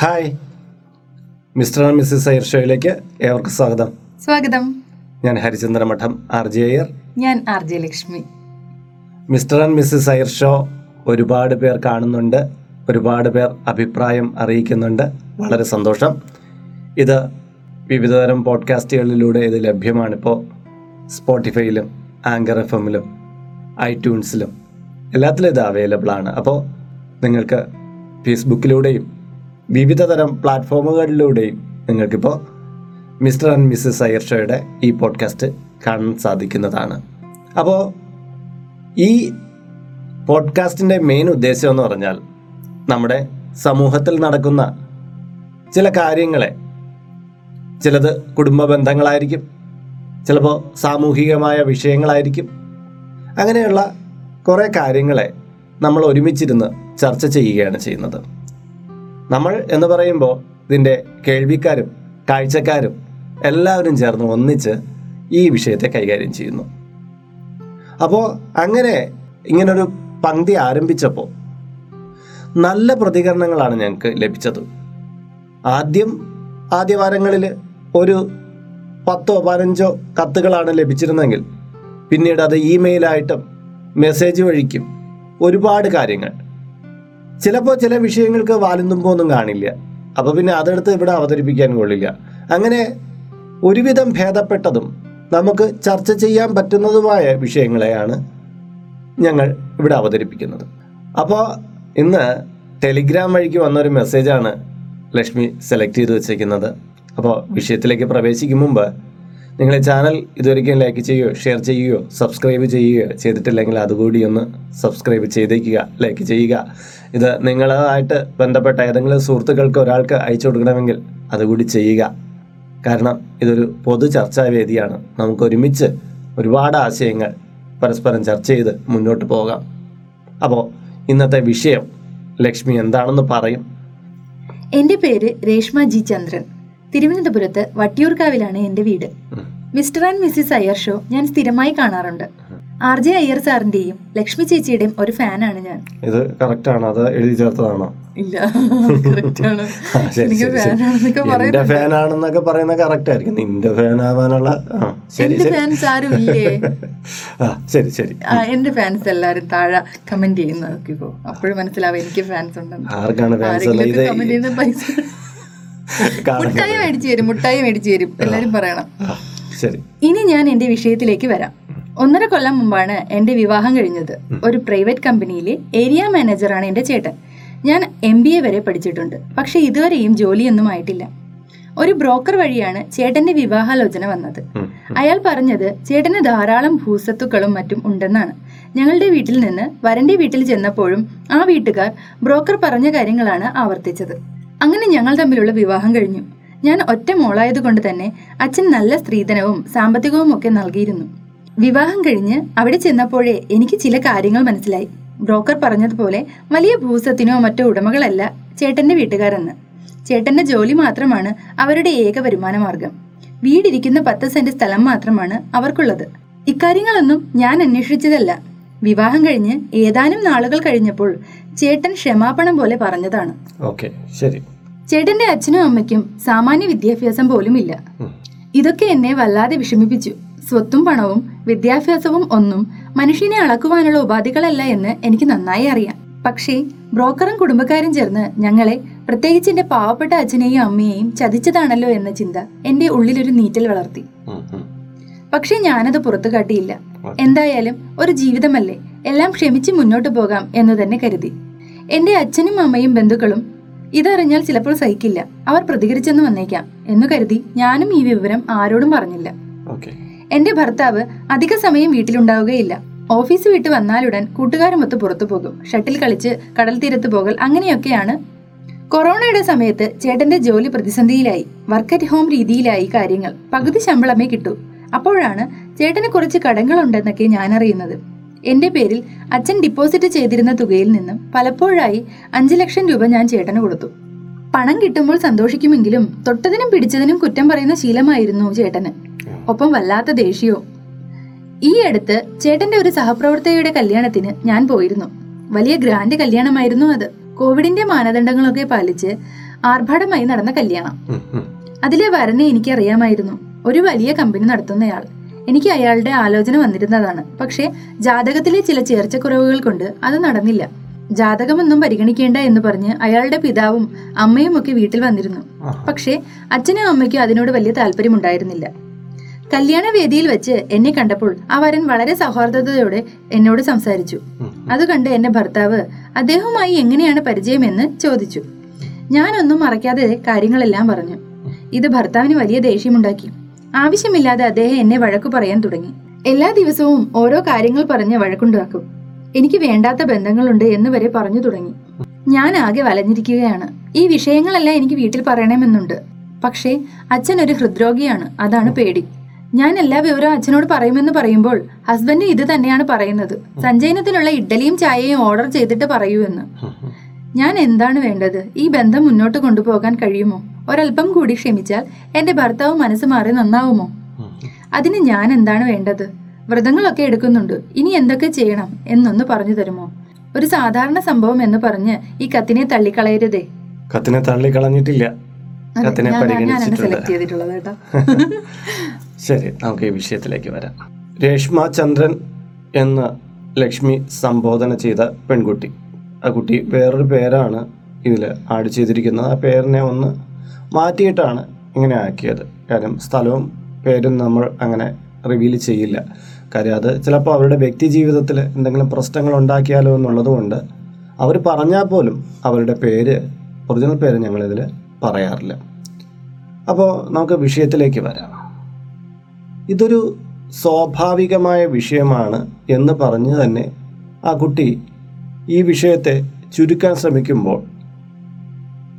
Hi, Mr and Mrs Iyer ഷോയിലേക്ക് ഏവർക്കും സ്വാഗതം. സ്വാഗതം. ഞാൻ ഹരിചന്ദ്ര മഠം, ആർ ജെ അയ്യർ. ഞാൻ R J Lakshmi. Mr and Mrs Iyer show ഒരുപാട് പേർ കാണുന്നുണ്ട്, ഒരുപാട് പേർ അഭിപ്രായം അറിയിക്കുന്നുണ്ട്. വളരെ സന്തോഷം. ഇത് വിവിധതരം പോഡ്കാസ്റ്റുകളിലൂടെ ഇത് ലഭ്യമാണിപ്പോൾ. സ്പോട്ടിഫൈയിലും ആങ്കർ എഫ് എമ്മിലും ഐട്യൂൺസിലും എല്ലാത്തിലും ഇത് അവൈലബിളാണ്. അപ്പോൾ നിങ്ങൾക്ക് ഫേസ്ബുക്കിലൂടെയും വിവിധ തരം പ്ലാറ്റ്ഫോമുകളിലൂടെയും നിങ്ങൾക്കിപ്പോൾ മിസ്റ്റർ ആൻഡ് മിസ്സസ് അയ്യർ ഷോയുടെ ഈ പോഡ്കാസ്റ്റ് കാണാൻ സാധിക്കുന്നതാണ്. അപ്പോൾ ഈ പോഡ്കാസ്റ്റിൻ്റെ മെയിൻ ഉദ്ദേശം എന്ന് പറഞ്ഞാൽ നമ്മുടെ സമൂഹത്തിൽ നടക്കുന്ന ചില കാര്യങ്ങളെ, ചിലത് കുടുംബ ബന്ധങ്ങളായിരിക്കും, ചിലപ്പോൾ സാമൂഹികമായ വിഷയങ്ങളായിരിക്കും, അങ്ങനെയുള്ള കുറേ കാര്യങ്ങളെ നമ്മൾ ഒരുമിച്ചിരുന്ന് ചർച്ച ചെയ്യുകയാണ് ചെയ്യുന്നത്. നമ്മൾ എന്ന് പറയുമ്പോൾ ഇതിൻ്റെ കേൾവിക്കാരും കാഴ്ചക്കാരും എല്ലാവരും ചേർന്ന് ഒന്നിച്ച് ഈ വിഷയത്തെ കൈകാര്യം ചെയ്യുന്നു. അപ്പോൾ അങ്ങനെ ഇങ്ങനൊരു പങ്ക്തി ആരംഭിച്ചപ്പോൾ നല്ല പ്രതികരണങ്ങളാണ് ഞങ്ങൾക്ക് ലഭിച്ചത്. ആദ്യവാരങ്ങളിൽ ഒരു 10 or 15 കത്തുകളാണ് ലഭിച്ചിരുന്നെങ്കിൽ പിന്നീട് അത് ഇമെയിലായിട്ടും മെസ്സേജ് വഴിക്കും ഒരുപാട് കാര്യങ്ങൾ. ചിലപ്പോൾ ചില വിഷയങ്ങൾക്ക് വാലുന്നുമ്പോൾ ഒന്നും കാണില്ല, അപ്പോൾ പിന്നെ അതെടുത്ത് ഇവിടെ അവതരിപ്പിക്കാൻ കൊള്ളില്ല. അങ്ങനെ ഒരുവിധം ഭേദപ്പെട്ടതും നമുക്ക് ചർച്ച ചെയ്യാൻ പറ്റുന്നതുമായ വിഷയങ്ങളെയാണ് ഞങ്ങൾ ഇവിടെ അവതരിപ്പിക്കുന്നത്. അപ്പോൾ ഇന്ന് ടെലിഗ്രാം വഴിക്ക് വന്നൊരു മെസ്സേജാണ് ലക്ഷ്മി സെലക്ട് ചെയ്ത് വെച്ചിരിക്കുന്നത്. അപ്പോൾ വിഷയത്തിലേക്ക് പ്രവേശിക്കും മുമ്പ് നിങ്ങളെ ചാനൽ ഇതുവരെയും ലൈക്ക് ചെയ്യുകയോ ഷെയർ ചെയ്യുകയോ സബ്സ്ക്രൈബ് ചെയ്യുകയോ ചെയ്തിട്ടില്ലെങ്കിൽ അതുകൂടി ഒന്ന് സബ്സ്ക്രൈബ് ചെയ്തേക്കുക, ലൈക്ക് ചെയ്യുക. ഇത് നിങ്ങളുമായിട്ട് ബന്ധപ്പെട്ട ഏതെങ്കിലും സുഹൃത്തുക്കൾക്ക് ഒരാൾക്ക് അയച്ചു കൊടുക്കണമെങ്കിൽ അതുകൂടി ചെയ്യുക. കാരണം ഇതൊരു പൊതു ചർച്ചാ വേദിയാണ്. നമുക്ക് ഒരുമിച്ച് ഒരുപാട് ആശയങ്ങൾ പരസ്പരം ചർച്ച ചെയ്ത് മുന്നോട്ട് പോകാം. അപ്പോൾ ഇന്നത്തെ വിഷയം ലക്ഷ്മി എന്താണെന്ന് പറയും. എൻ്റെ പേര് രേഷ്മ ജി ചന്ദ്രൻ. തിരുവനന്തപുരത്ത് വട്ടിയൂർക്കാവിലാണ് എൻ്റെ വീട്. Mr and Mrs Iyer show ഞാൻ സ്ഥിരമായി കാണാറുണ്ട്. ആർ ജെ അയ്യർ സാറിന്റെയും ലക്ഷ്മി ചേച്ചിയുടെയും ഒരു ഫാനാണ് ഞാൻ. ഇത് കറക്റ്റ് ആണോ? അത് എഴുതി ചേർത്തതാണോ? ഇല്ല, കറക്റ്റ് ആണ്. എനിക്ക് ഫാനാണെന്നൊക്കെ പറയുന്നത് കറക്റ്റ് ആയിരിക്കും. നിന്റെ ഫാൻ ആവാനുള്ള എന്റെ ഫാൻസ് ആരും ഇല്ലേ? ശരി ശരി. എന്റെ ഫാൻസ് എല്ലാരും താഴെ കമന്റ് ചെയ്യുന്ന അപ്പോഴും മനസ്സിലാവും എനിക്ക് ഫാൻസ് ഉണ്ടെന്ന്. ആർക്കാണ് ഫാൻസ്? കമന്റ് ചെയ്യുന്ന പൈസ മുട്ടായി മേടിച്ചു തരും എല്ലാരും പറയണം. ഇനി ഞാൻ എന്റെ വിഷയത്തിലേക്ക് വരാം. 1.5 years മുമ്പാണ് എന്റെ വിവാഹം കഴിഞ്ഞത്. ഒരു പ്രൈവറ്റ് കമ്പനിയിലെ ഏരിയ മാനേജറാണ് എന്റെ ചേട്ടൻ. ഞാൻ MBA വരെ പഠിച്ചിട്ടുണ്ട്, പക്ഷെ ഇതുവരെയും ജോലിയൊന്നും ആയിട്ടില്ല. ഒരു ബ്രോക്കർ വഴിയാണ് ചേട്ടന്റെ വിവാഹാലോചന വന്നത്. അയാൾ പറഞ്ഞത് ചേട്ടന് ധാരാളം ഭൂസ്വത്തുക്കളും മറ്റും ഉണ്ടെന്നാണ്. ഞങ്ങളുടെ വീട്ടിൽ നിന്ന് വരന്റെ വീട്ടിൽ ചെന്നപ്പോഴും ആ വീട്ടുകാർ ബ്രോക്കർ പറഞ്ഞ കാര്യങ്ങളാണ് ആവർത്തിച്ചത്. അങ്ങനെ ഞങ്ങൾ തമ്മിലുള്ള വിവാഹം കഴിഞ്ഞു. ഞാൻ ഒറ്റ മോളായതുകൊണ്ട് തന്നെ അച്ഛൻ നല്ല സ്ത്രീധനവും സാമ്പത്തികവും ഒക്കെ നൽകിയിരുന്നു. വിവാഹം കഴിഞ്ഞ് അവിടെ ചെന്നപ്പോഴേ എനിക്ക് ചില കാര്യങ്ങൾ മനസ്സിലായി. ബ്രോക്കർ പറഞ്ഞതുപോലെ വലിയ ഭൂസ്വത്തിനോ മറ്റോ ഉടമകളല്ല ചേട്ടന്റെ വീട്ടുകാരെന്ന്. ചേട്ടന്റെ ജോലി മാത്രമാണ് അവരുടെ ഏക വരുമാന മാർഗം. വീടിരിക്കുന്ന 10 സെന്റ് സ്ഥലം മാത്രമാണ് അവർക്കുള്ളത്. ഇക്കാര്യങ്ങളൊന്നും ഞാൻ അന്വേഷിച്ചതല്ല. വിവാഹം കഴിഞ്ഞ് ഏതാനും നാളുകൾ കഴിഞ്ഞപ്പോൾ ചേട്ടൻ ക്ഷമാപണം പോലെ പറഞ്ഞതാണ്. ചേട്ടന്റെ അച്ഛനും അമ്മയ്ക്കും സാമാന്യ വിദ്യാഭ്യാസം പോലും ഇല്ല. ഇതൊക്കെ എന്നെ വല്ലാതെ വിഷമിപ്പിച്ചു. സ്വത്തും പണവും വിദ്യാഭ്യാസവും ഒന്നും മനുഷ്യനെ അളക്കുവാനുള്ള ഉപാധികളല്ല എന്ന് എനിക്ക് നന്നായി അറിയാം. പക്ഷേ ബ്രോക്കറും കുടുംബക്കാരും ചേർന്ന് ഞങ്ങളെ, പ്രത്യേകിച്ച് എന്റെ പാവപ്പെട്ട അച്ഛനെയും അമ്മയെയും ചതിച്ചതാണല്ലോ എന്ന ചിന്ത എന്റെ ഉള്ളിലൊരു നീറ്റൽ വളർത്തി. പക്ഷെ ഞാനത് പുറത്തു കാട്ടിയില്ല. എന്തായാലും ഒരു ജീവിതമല്ലേ, എല്ലാം ക്ഷമിച്ച് മുന്നോട്ട് പോകാം എന്ന് തന്നെ കരുതി. എന്റെ അച്ഛനും അമ്മയും ബന്ധുക്കളും ഇതറിഞ്ഞാൽ ചിലപ്പോൾ സഹിക്കില്ല, അവർ പ്രതികരിച്ചെന്ന് വന്നേക്കാം എന്ന് കരുതി ഞാനും ഈ വിവരം ആരോടും പറഞ്ഞില്ല. എന്റെ ഭർത്താവ് അധിക സമയം വീട്ടിലുണ്ടാവുകയില്ല. ഓഫീസ് വിട്ട് വന്നാലുടൻ കൂട്ടുകാരുമൊത്ത് പുറത്തു പോകും, ഷട്ടിൽ കളിച്ച് കടൽ തീരത്ത് പോകൽ, അങ്ങനെയൊക്കെയാണ്. കൊറോണയുടെ സമയത്ത് ചേട്ടന്റെ ജോലി പ്രതിസന്ധിയിലായി. വർക്ക് അറ്റ് ഹോം രീതിയിലായി കാര്യങ്ങൾ. പകുതി ശമ്പളമേ കിട്ടൂ. അപ്പോഴാണ് ചേട്ടന് കുറച്ച് കടങ്ങളുണ്ടെന്നൊക്കെ ഞാൻ അറിയുന്നത്. എന്റെ പേരിൽ അച്ഛൻ ഡിപ്പോസിറ്റ് ചെയ്തിരുന്ന തുകയിൽ നിന്നും പലപ്പോഴായി 5 lakh rupees ഞാൻ ചേട്ടന് കൊടുത്തു. പണം കിട്ടുമ്പോൾ സന്തോഷിക്കുമെങ്കിലും തൊട്ടതിനും പിടിച്ചതിനും കുറ്റം പറയുന്ന ശീലമായിരുന്നു ചേട്ടന്. ഒപ്പം വല്ലാത്ത ദേഷ്യവും. ഈ അടുത്ത് ചേട്ടന്റെ ഒരു സഹപ്രവർത്തകയുടെ കല്യാണത്തിന് ഞാൻ പോയിരുന്നു. വലിയ ഗ്രാൻഡ് കല്യാണമായിരുന്നു അത്. കോവിഡിന്റെ മാനദണ്ഡങ്ങളൊക്കെ പാലിച്ച് ആർഭാടമായി നടന്ന കല്യാണം. അതിലെ വരനെ എനിക്കറിയാമായിരുന്നു. ഒരു വലിയ കമ്പനി നടത്തുന്നയാൾ. എനിക്ക് അയാളുടെ ആലോചന വന്നിരുന്നതാണ്. പക്ഷേ ജാതകത്തിലെ ചില ചേർച്ചക്കുറവുകൾ കൊണ്ട് അത് നടന്നില്ല. ജാതകമൊന്നും പരിഗണിക്കേണ്ട എന്ന് പറഞ്ഞ് അയാളുടെ പിതാവും അമ്മയും ഒക്കെ വീട്ടിൽ വന്നിരുന്നു. പക്ഷേ അച്ഛനും അമ്മയ്ക്കും അതിനോട് വലിയ താല്പര്യമുണ്ടായിരുന്നില്ല. കല്യാണവേദിയിൽ വെച്ച് എന്നെ കണ്ടപ്പോൾ ആ വരൻ വളരെ സൗഹാർദ്ദതയോടെ എന്നോട് സംസാരിച്ചു. അതുകണ്ട് എന്റെ ഭർത്താവ് അദ്ദേഹവുമായി എങ്ങനെയാണ് പരിചയമെന്ന് ചോദിച്ചു. ഞാനൊന്നും മറക്കാതെ കാര്യങ്ങളെല്ലാം പറഞ്ഞു. ഇത് ഭർത്താവിന് വലിയ ദേഷ്യമുണ്ടാക്കി. ആവശ്യമില്ലാതെ അദ്ദേഹം എന്നെ വഴക്കു പറയാൻ തുടങ്ങി. എല്ലാ ദിവസവും ഓരോ കാര്യങ്ങൾ പറഞ്ഞ് വഴക്കുണ്ടാക്കും. എനിക്ക് വേണ്ടാത്ത ബന്ധങ്ങളുണ്ട് എന്ന് വരെ പറഞ്ഞു തുടങ്ങി. ഞാൻ ആകെ വലഞ്ഞിരിക്കുകയാണ്. ഈ വിഷയങ്ങളെല്ലാം എനിക്ക് വീട്ടിൽ പറയണമെന്നുണ്ട്. പക്ഷേ അച്ഛൻ ഒരു ഹൃദ്രോഗിയാണ്, അതാണ് പേടി. ഞാൻ എല്ലാ വിവരവും അച്ഛനോട് പറയുമെന്ന് പറയുമ്പോൾ ഹസ്ബൻഡ് ഇത് തന്നെയാണ് പറയുന്നത്, സഞ്ജയനത്തിനുള്ള ഇഡ്ഡലിയും ചായയും ഓർഡർ ചെയ്തിട്ട് പറയൂ എന്ന്. ഞാൻ എന്താണ് വേണ്ടത്? ഈ ബന്ധം മുന്നോട്ട് കൊണ്ടുപോകാൻ കഴിയുമോ? ഒരൽപ്പം കൂടി ക്ഷമിച്ചാൽ എന്റെ ഭർത്താവ് മനസ്സ് മാറി നന്നാവുമോ? അതിന് ഞാൻ എന്താണ് വേണ്ടത്? വ്രതങ്ങളൊക്കെ എടുക്കുന്നുണ്ട്, ഇനി എന്തൊക്കെ ചെയ്യണം എന്നൊന്ന് പറഞ്ഞു തരുമോ? ഒരു സാധാരണ സംഭവം എന്ന് പറഞ്ഞ് ഈ കത്തിനെ തള്ളിക്കളയരുതേ. കത്തിനെ തള്ളിക്കളഞ്ഞിട്ടില്ല, സെലക്ട് ചെയ്തിട്ടുള്ളത് കേട്ടോ. ശരി, നമുക്ക് ഈ വിഷയത്തിലേക്ക് വരാം. രേഷ്മ ചന്ദ്രൻ എന്ന ലക്ഷ്മി സംബോധന ചെയ്ത പെൺകുട്ടി, ആ കുട്ടി വേറൊരു പേരാണ് ഇതിൽ ആഡ് ചെയ്തിരിക്കുന്നത്. ആ പേരിനെ ഒന്ന് മാറ്റിയിട്ടാണ് ഇങ്ങനെ ആക്കിയത്. കാര്യം സ്ഥലവും പേരും നമ്മൾ അങ്ങനെ റിവീൽ ചെയ്യില്ല. കാര്യം അത് ചിലപ്പോൾ അവരുടെ വ്യക്തി ജീവിതത്തിൽ എന്തെങ്കിലും പ്രശ്നങ്ങൾ ഉണ്ടാക്കിയാലോ എന്നുള്ളതുകൊണ്ട് അവർ പറഞ്ഞാൽ പോലും അവരുടെ പേര്, ഒറിജിനൽ പേര് ഞങ്ങളിതിൽ പറയാറില്ല. അപ്പോൾ നമുക്ക് വിഷയത്തിലേക്ക് വരാം. ഇതൊരു സ്വാഭാവികമായ വിഷയമാണ് എന്ന് പറഞ്ഞ് തന്നെ ആ കുട്ടി ഈ വിഷയത്തെ ചുരുക്കാൻ ശ്രമിക്കുമ്പോൾ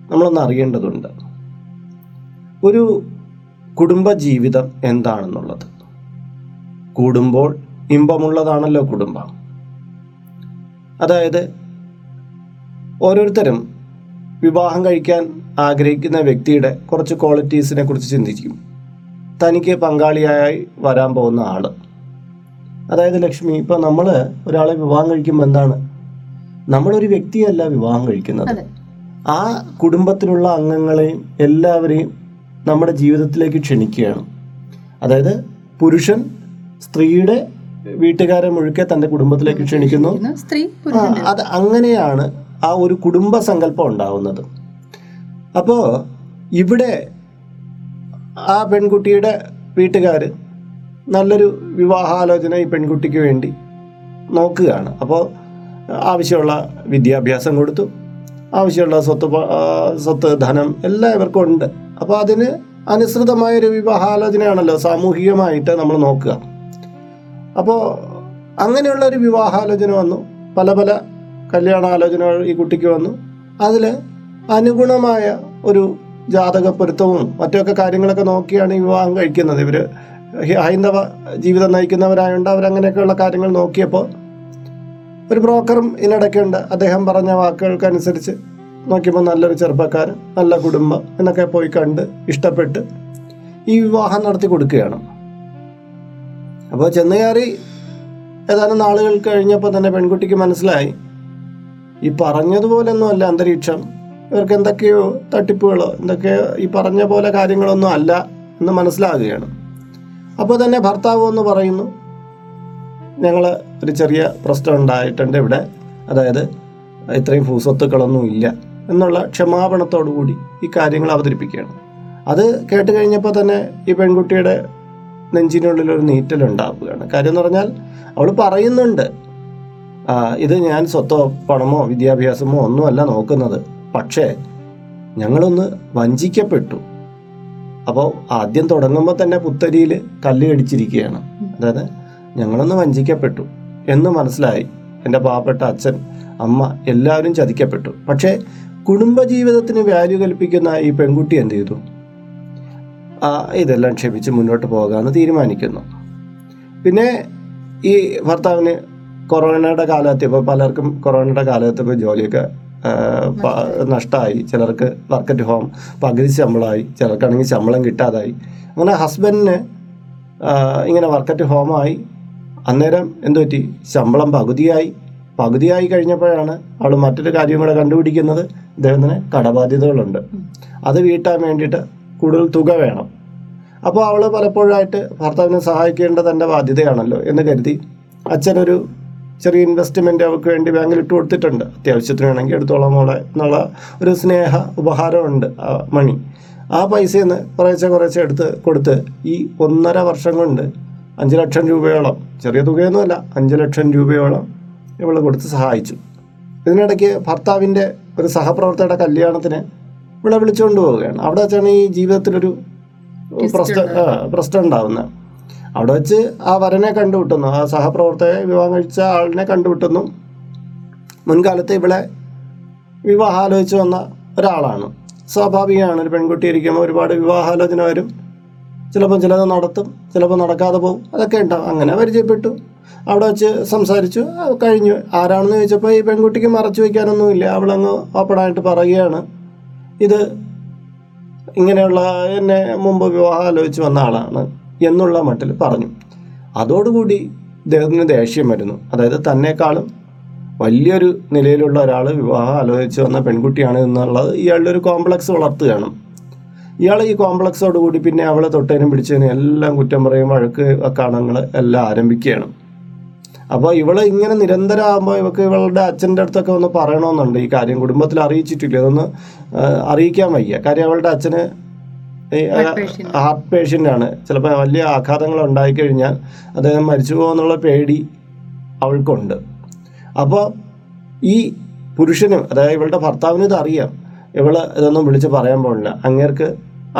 നമ്മളൊന്ന് അറിയേണ്ടതുണ്ട് ഒരു കുടുംബജീവിതം എന്താണെന്നുള്ളത്. കൂടുമ്പോൾ ഇമ്പമുള്ളതാണല്ലോ കുടുംബം. അതായത് ഓരോരുത്തരും വിവാഹം കഴിക്കാൻ ആഗ്രഹിക്കുന്ന വ്യക്തിയുടെ കുറച്ച് ക്വാളിറ്റീസിനെ കുറിച്ച് ചിന്തിക്കും. തനിക്ക് പങ്കാളിയായി വരാൻ പോകുന്ന ആൾ, അതായത് ലക്ഷ്മി, ഇപ്പോൾ നമ്മൾ ഒരാളെ വിവാഹം കഴിക്കുമ്പോൾ എന്താണ്, നമ്മളൊരു വ്യക്തിയല്ല വിവാഹം കഴിക്കുന്നത്, ആ കുടുംബത്തിലുള്ള അംഗങ്ങളെയും എല്ലാവരെയും നമ്മുടെ ജീവിതത്തിലേക്ക് ക്ഷണിക്കുകയാണ്. അതായത് പുരുഷൻ സ്ത്രീയുടെ വീട്ടുകാരെ മുഴുക്കെ തൻ്റെ കുടുംബത്തിലേക്ക് ക്ഷണിക്കുന്നു. അത് അങ്ങനെയാണ് ആ ഒരു കുടുംബ സങ്കല്പം ഉണ്ടാവുന്നത്. അപ്പോൾ ഇവിടെ ആ പെൺകുട്ടിയുടെ വീട്ടുകാർ നല്ലൊരു വിവാഹാലോചന ഈ പെൺകുട്ടിക്ക് വേണ്ടി നോക്കുകയാണ്. അപ്പോൾ ആവശ്യമുള്ള വിദ്യാഭ്യാസം കൊടുത്തു, ആവശ്യമുള്ള സ്വത്ത് ധനം എല്ലാവർക്കും ഉണ്ട്. അപ്പോൾ അതിന് അനുസൃതമായൊരു വിവാഹാലോചനയാണല്ലോ സാമൂഹികമായിട്ട് നമ്മൾ നോക്കുക. അപ്പോൾ അങ്ങനെയുള്ള ഒരു വിവാഹാലോചന വന്നു, പല പല കല്യാണാലോചനകൾ ഈ കുട്ടിക്ക് വന്നു. അതിൽ അനുഗുണമായ ഒരു ജാതകപ്പൊരുത്തവും മറ്റൊക്കെ കാര്യങ്ങളൊക്കെ നോക്കിയാണ് ഈ വിവാഹം കഴിക്കുന്നത്. ഇവർ ഹൈന്ദവ ജീവിതം നയിക്കുന്നവരായതുകൊണ്ട് അവരങ്ങനെയൊക്കെയുള്ള കാര്യങ്ങൾ നോക്കിയപ്പോൾ ഒരു ബ്രോക്കറും ഇതിനിടയ്ക്കുണ്ട്. അദ്ദേഹം പറഞ്ഞ വാക്കുകൾക്കനുസരിച്ച് നോക്കിയപ്പോൾ നല്ലൊരു ചെറുപ്പക്കാരൻ, നല്ല കുടുംബം എന്നൊക്കെ പോയി കണ്ട് ഇഷ്ടപ്പെട്ട് ഈ വിവാഹം നടത്തി കൊടുക്കുകയാണ്. അപ്പോൾ ചെന്ന് കയറി ഏതാനും നാളുകൾ കഴിഞ്ഞപ്പോൾ തന്നെ പെൺകുട്ടിക്ക് മനസ്സിലായി ഈ പറഞ്ഞതുപോലൊന്നും അല്ല അന്തരീക്ഷം, ഇവർക്ക് എന്തൊക്കെയോ തട്ടിപ്പുകളോ എന്തൊക്കെയോ ഈ പറഞ്ഞ പോലെ കാര്യങ്ങളൊന്നും അല്ല എന്ന് മനസ്സിലാകുകയാണ്. അപ്പോൾ തന്നെ ഭർത്താവ് എന്ന് പറയുന്നു, ഞങ്ങൾ ഒരു ചെറിയ പ്രശ്നം ഉണ്ടായിട്ടുണ്ട് ഇവിടെ, അതായത് ഇത്രയും ഭൂസ്വത്തുക്കളൊന്നും ഇല്ല എന്നുള്ള ക്ഷമാപണത്തോടു കൂടി ഈ കാര്യങ്ങൾ അവതരിപ്പിക്കുകയാണ്. അത് കേട്ട് കഴിഞ്ഞപ്പോൾ തന്നെ ഈ പെൺകുട്ടിയുടെ നെഞ്ചിനുള്ളിൽ ഒരു നീറ്റലുണ്ടാവുകയാണ്. കാര്യം എന്ന് പറഞ്ഞാൽ അവൾ പറയുന്നുണ്ട്, ഇത് ഞാൻ സ്വത്തോ പണമോ വിദ്യാഭ്യാസമോ ഒന്നുമല്ല നോക്കുന്നത്, പക്ഷേ ഞങ്ങളൊന്ന് വഞ്ചിക്കപ്പെട്ടു. അപ്പോൾ ആദ്യം തുടങ്ങുമ്പോൾ തന്നെ പുത്തരിയിൽ കല്ല് കടിച്ചിരിക്കുകയാണ്. അതായത് ഞങ്ങളൊന്ന് വഞ്ചിക്കപ്പെട്ടു എന്ന് മനസ്സിലായി. എൻ്റെ പാവപ്പെട്ട അച്ഛൻ, അമ്മ എല്ലാവരും ചതിക്കപ്പെട്ടു. പക്ഷേ കുടുംബജീവിതത്തിന് വാല്യൂ കൽപ്പിക്കുന്ന ഈ പെൺകുട്ടി എന്ത് ചെയ്തു, ഇതെല്ലാം ക്ഷമിച്ച് മുന്നോട്ട് പോകാമെന്ന് തീരുമാനിക്കുന്നു. പിന്നെ ഈ ഭർത്താവിന് കൊറോണയുടെ കാലത്തിപ്പോൾ പലർക്കും കൊറോണയുടെ കാലത്തിപ്പോൾ ജോലിയൊക്കെ നഷ്ടമായി, ചിലർക്ക് വർക്ക് അറ്റ് ഹോം, പകുതി ശമ്പളമായി, ചിലർക്കാണെങ്കിൽ ശമ്പളം കിട്ടാതായി. അങ്ങനെ ഹസ്ബൻഡിന് ഇങ്ങനെ വർക്ക് അറ്റ് ഹോമായി. അന്നേരം എന്തു പറ്റി, ശമ്പളം പകുതിയായി. പകുതിയായി കഴിഞ്ഞപ്പോഴാണ് അവൾ മറ്റൊരു കാര്യം കൂടെ കണ്ടുപിടിക്കുന്നത്, ഇദ്ദേഹത്തിന് കടബാധ്യതകളുണ്ട്, അത് വീട്ടാൻ വേണ്ടിയിട്ട് കൂടുതൽ തുക വേണം. അപ്പോൾ അവൾ പലപ്പോഴായിട്ട് ഭർത്താവിനെ സഹായിക്കേണ്ടത് തൻ്റെ ബാധ്യതയാണല്ലോ എന്ന് കരുതി അച്ഛനൊരു ചെറിയ ഇൻവെസ്റ്റ്മെൻ്റ് അവർക്ക് വേണ്ടി ബാങ്കിൽ ഇട്ട് കൊടുത്തിട്ടുണ്ട്. അത്യാവശ്യത്തിന് വേണമെങ്കിൽ എടുത്തോളാം മോളെ എന്നുള്ള ഒരു സ്നേഹ ഉപഹാരമുണ്ട് മണി. ആ പൈസയിൽ നിന്ന് കുറേശ്ശെ എടുത്ത് കൊടുത്ത് ഈ 1.5 വർഷം കൊണ്ട് 5 ലക്ഷം രൂപയോളം, ചെറിയ തുകയൊന്നുമല്ല, 5 ലക്ഷം രൂപയോളം ഇവൾ കൊടുത്ത് സഹായിച്ചു. ഇതിനിടയ്ക്ക് ഭർത്താവിൻ്റെ ഒരു സഹപ്രവർത്തകയുടെ കല്യാണത്തിന് ഇവിടെ വിളിച്ചുകൊണ്ട് പോവുകയാണ്. അവിടെ വെച്ചാണ് ഈ ജീവിതത്തിലൊരു പ്രശ്നം ഉണ്ടാവുന്നത്. അവിടെ വെച്ച് ആ വരനെ കണ്ടുമുട്ടുന്നു, ആ സഹപ്രവർത്തകയെ വിവാഹം കഴിച്ച ആളിനെ കണ്ടുമുട്ടുന്നു. മുൻകാലത്ത് ഇവിടെ വിവാഹം ആലോചിച്ച് വന്ന ഒരാളാണ്. സ്വാഭാവികമാണ്, ഒരു പെൺകുട്ടി ഇരിക്കുമ്പോൾ ഒരുപാട് വിവാഹാലോചന വരും, ചിലപ്പോൾ ചിലത് നടത്തും, ചിലപ്പോൾ നടക്കാതെ പോകും, അതൊക്കെ ഉണ്ടാവും. അങ്ങനെ പരിചയപ്പെട്ടു, അവിടെ വെച്ച് സംസാരിച്ചു, കഴിഞ്ഞു. ആരാണെന്ന് ചോദിച്ചപ്പോൾ ഈ പെൺകുട്ടിക്ക് മറച്ചു വയ്ക്കാനൊന്നുമില്ല, അവളങ്ങ് ഓപ്പണായിട്ട് പറയുകയാണ്, ഇത് ഇങ്ങനെയുള്ള എന്നെ മുമ്പ് വിവാഹം ആലോചിച്ച് വന്ന ആളാണ് എന്നുള്ള മട്ടിൽ പറഞ്ഞു. അതോടുകൂടി ഇദ്ദേഹത്തിന് ദേഷ്യം വരുന്നു. അതായത് തന്നെക്കാളും വലിയൊരു നിലയിലുള്ള ഒരാൾ വിവാഹം ആലോചിച്ച് വന്ന പെൺകുട്ടിയാണ് എന്നുള്ളത് ഇയാളുടെ ഒരു കോംപ്ലക്സ് വളർത്തുകയാണ്. ഇയാൾ ഈ കോംപ്ലക്സോടുകൂടി പിന്നെ അവളെ തൊട്ടതിനും പിടിച്ചതിനും എല്ലാം കുറ്റം പറയും, വഴക്ക് കാണങ്ങൾ എല്ലാം ആരംഭിക്കുകയാണ്. അപ്പോൾ ഇവളെ ഇങ്ങനെ നിരന്തരമാകുമ്പോൾ ഇവൾക്ക് ഇവളുടെ അച്ഛൻ്റെ അടുത്തൊക്കെ ഒന്ന് പറയണമെന്നുണ്ട്. ഈ കാര്യം കുടുംബത്തിൽ അറിയിച്ചിട്ടില്ല, അതൊന്ന് അറിയിക്കാൻ വയ്യ. കാര്യം അവളുടെ അച്ഛന് ഹാർട്ട് പേഷ്യൻ്റാണ്, ചിലപ്പോൾ വലിയ ആഘാതങ്ങൾ ഉണ്ടായിക്കഴിഞ്ഞാൽ അദ്ദേഹം മരിച്ചു പോകുമെന്നുള്ള പേടി അവൾക്കുണ്ട്. അപ്പോൾ ഈ പുരുഷനും, അതായത് ഇവളുടെ ഭർത്താവിന് ഇതറിയാം, ഇവള് ഇതൊന്നും വിളിച്ച് പറയാൻ പാടില്ല, അങ്ങേർക്ക്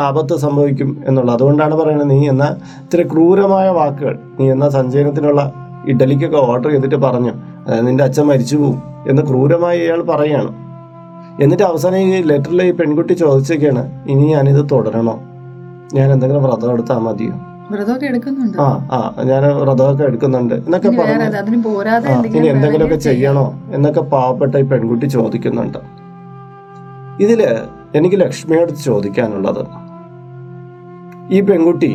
ആപത്ത് സംഭവിക്കും എന്നുള്ളത്. അതുകൊണ്ടാണ് പറയുന്നത്, നീ എന്ന ഇത്തിരി ക്രൂരമായ വാക്കുകൾ, നീ എന്ന സഞ്ചയനത്തിനുള്ള ഇഡലിക്കൊക്കെ ഓർഡർ ചെയ്തിട്ട് പറഞ്ഞു, അതായത് നിൻ്റെ അച്ഛൻ മരിച്ചു പോകും എന്ന് ക്രൂരമായി ഇയാൾ പറയുകയാണ്. എന്നിട്ട് അവസാനം ഈ ലെറ്ററിൽ ഈ പെൺകുട്ടി ചോദിച്ചൊക്കെയാണ്, ഇനി ഞാനിത് തുടരണോ, ഞാൻ എന്തെങ്കിലും വ്രതം എടുത്താൽ മതിയോ, ഞാൻ വ്രതമൊക്കെ എടുക്കുന്നുണ്ട് എന്നൊക്കെ പറഞ്ഞു, ഇനി എന്തെങ്കിലുമൊക്കെ ചെയ്യണോ എന്നൊക്കെ പാവപ്പെട്ട ഈ പെൺകുട്ടി ചോദിക്കുന്നുണ്ട്. ഇതിൽ എനിക്ക് ലക്ഷ്മിയോട് ചോദിക്കാനുള്ളത്, ഈ പെൺകുട്ടി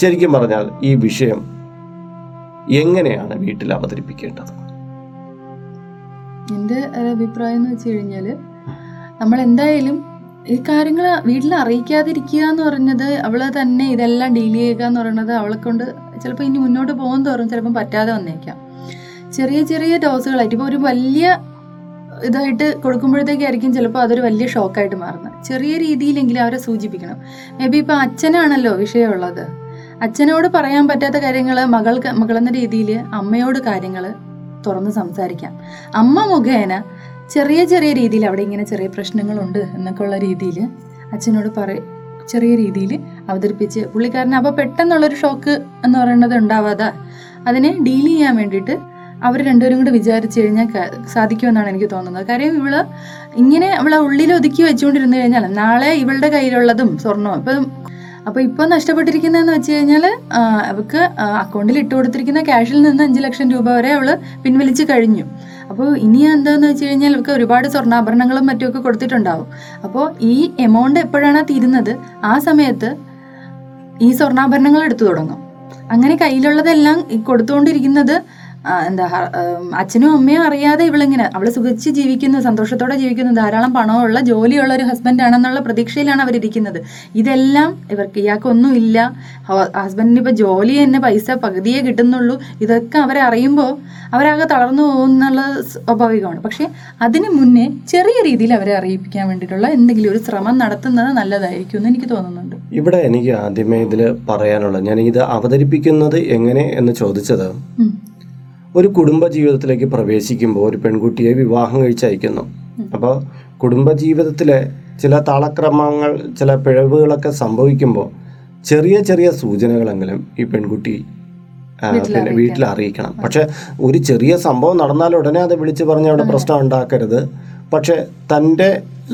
ശരിക്കും പറഞ്ഞാൽ ഈ വിഷയം എങ്ങനെയാണ് വീട്ടിൽ അവതരിപ്പിക്കേണ്ടത്? എൻ്റെ അഭിപ്രായം എന്ന് വെച്ച് കഴിഞ്ഞാൽ, നമ്മൾ എന്തായാലും ഈ കാര്യങ്ങൾ വീട്ടിൽ അറിയിക്കാതിരിക്കുക എന്ന് പറഞ്ഞത്, അവളെ തന്നെ ഇതെല്ലാം ഡീൽ ചെയ്യുക എന്ന് പറയുന്നത് അവളെ കൊണ്ട് ചിലപ്പോൾ ഇനി മുന്നോട്ട് പോകാൻ തോറും ചിലപ്പം പറ്റാതെ വന്നേക്കാം. ചെറിയ ചെറിയ ഡോസുകളായിട്ട്, ഇപ്പോൾ ഒരു വലിയ ഇതായിട്ട് കൊടുക്കുമ്പോഴത്തേക്കായിരിക്കും ചിലപ്പോൾ അതൊരു വലിയ ഷോക്കായിട്ട് മാറുന്നത്. ചെറിയ രീതിയിലെങ്കിലും അവരെ സൂചിപ്പിക്കണം. മേ ബി ഇപ്പോൾ അച്ഛനാണല്ലോ വിഷയമുള്ളത്, അച്ഛനോട് പറയാൻ പറ്റാത്ത കാര്യങ്ങൾ മകളെന്ന രീതിയിൽ അമ്മയോട് കാര്യങ്ങൾ തുറന്ന് സംസാരിക്കാം. അമ്മ മുഖേന ചെറിയ ചെറിയ രീതിയിൽ അവിടെ ഇങ്ങനെ ചെറിയ പ്രശ്നങ്ങളുണ്ട് എന്നൊക്കെ ഉള്ള രീതിയിൽ അച്ഛനോട് ചെറിയ രീതിയിൽ അവതരിപ്പിച്ച് പുള്ളിക്കാരന് അപ്പോൾ പെട്ടെന്നുള്ളൊരു ഷോക്ക് എന്ന് പറയുന്നത് ഉണ്ടാവാതെ അതിനെ ഡീൽ ചെയ്യാൻ വേണ്ടിയിട്ട് അവർ രണ്ടുപേരും കൂടെ വിചാരിച്ചു കഴിഞ്ഞാൽ സാധിക്കുമെന്നാണ് എനിക്ക് തോന്നുന്നത്. കാര്യം ഇവള് ഇങ്ങനെ അവളെ ഉള്ളിൽ ഒതുക്കി വെച്ചുകൊണ്ടിരുന്നു കഴിഞ്ഞാൽ നാളെ ഇവളുടെ കയ്യിലുള്ളതും സ്വർണ്ണവും ഇപ്പം നഷ്ടപ്പെട്ടിരിക്കുന്നതെന്ന് വെച്ച് കഴിഞ്ഞാൽ, അവൾക്ക് അക്കൗണ്ടിൽ ഇട്ട് കൊടുത്തിരിക്കുന്ന ക്യാഷിൽ നിന്ന് 5 ലക്ഷം രൂപ വരെ അവൾ പിൻവലിച്ച് കഴിഞ്ഞു. അപ്പോൾ ഇനി എന്താണെന്ന് വെച്ച് കഴിഞ്ഞാൽ, അവൾക്ക് ഒരുപാട് സ്വർണ്ണാഭരണങ്ങളും മറ്റുമൊക്കെ കൊടുത്തിട്ടുണ്ടാവും. അപ്പോൾ ഈ എമൗണ്ട് എപ്പോഴാണ് തീരുന്നത്, ആ സമയത്ത് ഈ സ്വർണ്ണാഭരണങ്ങൾ എടുത്തു തുടങ്ങും. അങ്ങനെ കയ്യിലുള്ളതെല്ലാം കൊടുത്തുകൊണ്ടിരിക്കുന്നത് അച്ഛനും അമ്മയും അറിയാതെ ഇവളിങ്ങനെ അവളെ സുഖിച്ച് ജീവിക്കുന്നു, സന്തോഷത്തോടെ ജീവിക്കുന്നു, ധാരാളം പണമുള്ള ജോലിയുള്ള ഒരു ഹസ്ബൻഡാണെന്നുള്ള പ്രതീക്ഷയിലാണ് അവരിയ്ക്കുന്നത്. ഇതെല്ലാം ഇവർക്ക് ഇയാൾക്കൊന്നും ഇല്ല, ഹസ്ബൻഡിന് ഇപ്പോൾ ജോലി തന്നെ പൈസ പകുതിയേ കിട്ടുന്നുള്ളൂ, ഇതൊക്കെ അവരെ അറിയുമ്പോൾ അവരാകെ തളർന്നു പോകുമെന്നുള്ളത് സ്വാഭാവികമാണ്. പക്ഷേ അതിന് മുന്നേ ചെറിയ രീതിയിൽ അവരെ അറിയിപ്പിക്കാൻ വേണ്ടിയിട്ടുള്ള എന്തെങ്കിലും ഒരു ശ്രമം നടത്തുന്നത് നല്ലതായിരിക്കും എന്ന് എനിക്ക് തോന്നുന്നുണ്ട്. ഇവിടെ എനിക്ക് ആദ്യമേ ഇതിൽ പറയാനുള്ളത്, ഞാൻ ഇത് അവതരിപ്പിക്കുന്നത് എങ്ങനെ എന്ന് ചോദിച്ചത്, ഒരു കുടുംബജീവിതത്തിലേക്ക് പ്രവേശിക്കുമ്പോൾ ഒരു പെൺകുട്ടിയെ വിവാഹം കഴിച്ചയക്കുന്നു. അപ്പോൾ കുടുംബജീവിതത്തിലെ ചില താളക്രമങ്ങൾ, ചില പിഴവുകളൊക്കെ സംഭവിക്കുമ്പോൾ ചെറിയ ചെറിയ സൂചനകളെങ്കിലും ഈ പെൺകുട്ടി വീട്ടിൽ അറിയിക്കണം. പക്ഷെ ഒരു ചെറിയ സംഭവം നടന്നാൽ ഉടനെ അത് വിളിച്ച് പറഞ്ഞ് അവിടെ പ്രശ്നം ഉണ്ടാക്കരുത്. പക്ഷെ തൻ്റെ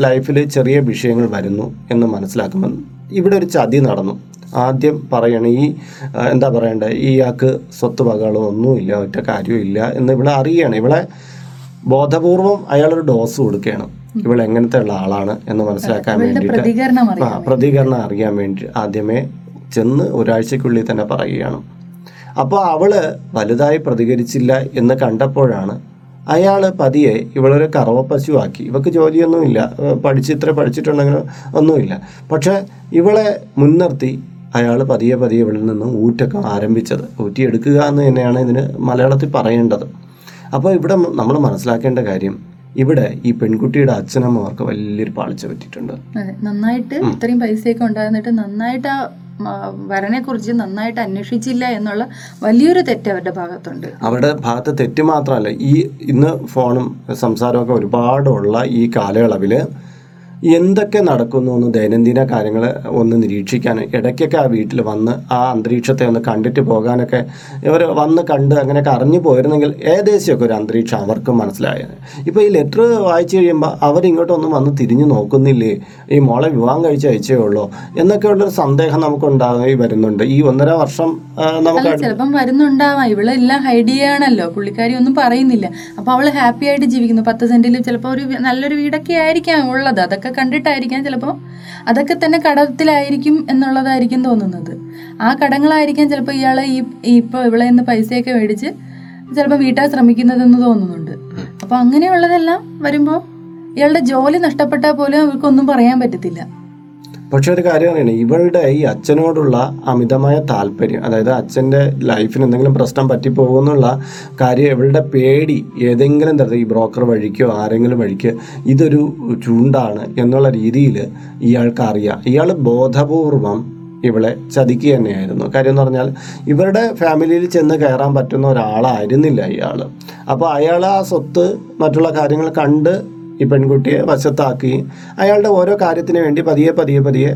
ലൈഫിൽ ചെറിയ വിഷയങ്ങൾ വരുന്നു എന്ന് മനസ്സിലാക്കുമ്പോൾ, ഇവിടെ ഒരു ചതി നടന്നു, ആദ്യം പറയണ ഈ എന്താ പറയണ്ടേ, ഇയാൾക്ക് സ്വത്ത് വകകളോ ഒന്നുമില്ല, ഒറ്റ കാര്യമില്ല എന്ന് ഇവിടെ അറിയണം. ഇവിടെ ബോധപൂർവം അയാളൊരു ഡോസ് കൊടുക്കുകയാണ്, ഇവിടെ എങ്ങനത്തെ ഉള്ള ആളാണ് എന്ന് മനസ്സിലാക്കാൻ വേണ്ടിയിട്ട്, പ്രതികരണം അറിയാൻ വേണ്ടി ആദ്യമേ ചെന്ന് ഒരാഴ്ചക്കുള്ളിൽ തന്നെ പറയുകയാണ്. അപ്പോൾ അവൾ വലുതായി പ്രതികരിച്ചില്ല എന്ന് കണ്ടപ്പോഴാണ് അയാൾ പതിയെ ഇവളൊരു കറവപ്പശുവാക്കി. ഇവൾക്ക് ജോലിയൊന്നുമില്ല, പഠിച്ചിട്ടുണ്ടെങ്കിൽ ഒന്നുമില്ല. പക്ഷേ ഇവളെ മുൻനിർത്തി അയാൾ പതിയെ പതിയെ ഇവളിൽ നിന്നും ഊറ്റൊക്കെ ആരംഭിച്ചത്. ഊറ്റിയെടുക്കുക എന്ന് തന്നെയാണ് ഇതിന് മലയാളത്തിൽ പറയേണ്ടത്. അപ്പോൾ ഇവിടെ നമ്മൾ മനസ്സിലാക്കേണ്ട കാര്യം, ഇവിടെ ഈ പെൺകുട്ടിയുടെ അച്ഛനമ്മമാർക്ക് വലിയൊരു പാളിച്ച പറ്റിയിട്ടുണ്ട്. അതെ, നന്നായിട്ട് ഇത്രയും പൈസയൊക്കെ ഉണ്ടായിരുന്നിട്ട് നന്നായിട്ട് ആ വരനെ കുറിച്ച് നന്നായിട്ട് അന്വേഷിച്ചില്ല എന്നുള്ള വലിയൊരു തെറ്റ് അവരുടെ ഭാഗത്തുണ്ട്. അവരുടെ ഭാഗത്ത് തെറ്റ് മാത്രമല്ല, ഈ ഇന്ന് ഫോണും സംസാരമൊക്കെ ഒരുപാടുള്ള ഈ കാലയളവിൽ എന്തൊക്കെ നടക്കുന്നു എന്ന് ദൈനംദിന കാര്യങ്ങൾ ഒന്ന് നിരീക്ഷിക്കാൻ, ഇടയ്ക്കൊക്കെ ആ വീട്ടിൽ വന്ന് ആ അന്തരീക്ഷത്തെ ഒന്ന് കണ്ടിട്ട് പോകാനൊക്കെ ഇവർ വന്ന് കണ്ട് അങ്ങനെയൊക്കെ അറിഞ്ഞു പോയിരുന്നെങ്കിൽ ഏകദേശമൊക്കെ ഒരു അന്തരീക്ഷം അവർക്ക് മനസ്സിലായത്. ഇപ്പോൾ ഈ ലെറ്റർ വായിച്ചു കഴിയുമ്പോൾ അവരിങ്ങോട്ടൊന്നും വന്ന് തിരിഞ്ഞു നോക്കുന്നില്ലേ, ഈ മോളെ വിവാഹം കഴിച്ച് അയച്ചേ ഉള്ളൂ എന്നൊക്കെയുള്ളൊരു സന്ദേഹം നമുക്കുണ്ടാകുകയും വരുന്നുണ്ട്. ഈ 1.5 വർഷം നമുക്ക് ചിലപ്പം വരുന്നുണ്ടാവാം. ഇവളെല്ലാം ഹൈഡ് ചെയ്യാണല്ലോ, പുള്ളിക്കാരി ഒന്നും പറയുന്നില്ല. അപ്പോൾ അവൾ ഹാപ്പി ആയിട്ട് ജീവിക്കുന്നു. 10 സെൻറ്റിൽ ചിലപ്പോൾ ഒരു നല്ലൊരു വീടൊക്കെ ആയിരിക്കാം ഉള്ളത്, അതൊക്കെ കണ്ടിട്ടായിരിക്കാം, ചിലപ്പോൾ അതൊക്കെ തന്നെ കടത്തിലായിരിക്കും എന്നുള്ളതായിരിക്കും തോന്നുന്നത്. ആ കടങ്ങളായിരിക്കാം ചിലപ്പോൾ ഇയാളെ ഇപ്പോൾ ഇവിടെ നിന്ന് പൈസയൊക്കെ മേടിച്ച് ചിലപ്പോൾ വീട്ടാൻ ശ്രമിക്കുന്നതെന്ന് തോന്നുന്നുണ്ട്. അപ്പോൾ അങ്ങനെയുള്ളതെല്ലാം വരുമ്പോൾ ഇയാളുടെ ജോലി നഷ്ടപ്പെട്ടാൽ പോലും അവർക്കൊന്നും പറയാൻ പറ്റത്തില്ല. പക്ഷെ ഒരു കാര്യമാണ്, ഇവളുടെ ഈ അച്ഛനോടുള്ള അമിതമായ താല്പര്യം, അതായത് അച്ഛൻ്റെ ലൈഫിന് എന്തെങ്കിലും പ്രശ്നം പറ്റിപ്പോകുമെന്നുള്ള കാര്യം, ഇവളുടെ പേടി ഏതെങ്കിലും തരത്തിൽ ഈ ബ്രോക്കർ വഴിക്കോ ആരെങ്കിലും വഴിക്കോ ഇതൊരു ചൂണ്ടാണ് എന്നുള്ള രീതിയിൽ ഇയാൾക്കറിയാം. ഇയാൾ ബോധപൂർവം ഇവളെ ചതിക്കുക തന്നെയായിരുന്നു. കാര്യം എന്ന് പറഞ്ഞാൽ ഇവരുടെ ഫാമിലിയിൽ ചെന്ന് കയറാൻ പറ്റുന്ന ഒരാളായിരുന്നില്ല ഇയാൾ. അപ്പോൾ അയാൾ ആ സ്വത്ത് മറ്റുള്ള കാര്യങ്ങൾ കണ്ട് ഈ പെൺകുട്ടിയെ വശത്താക്കുകയും അയാളുടെ ഓരോ കാര്യത്തിന് വേണ്ടി പതിയെ പതിയെ പതിയെ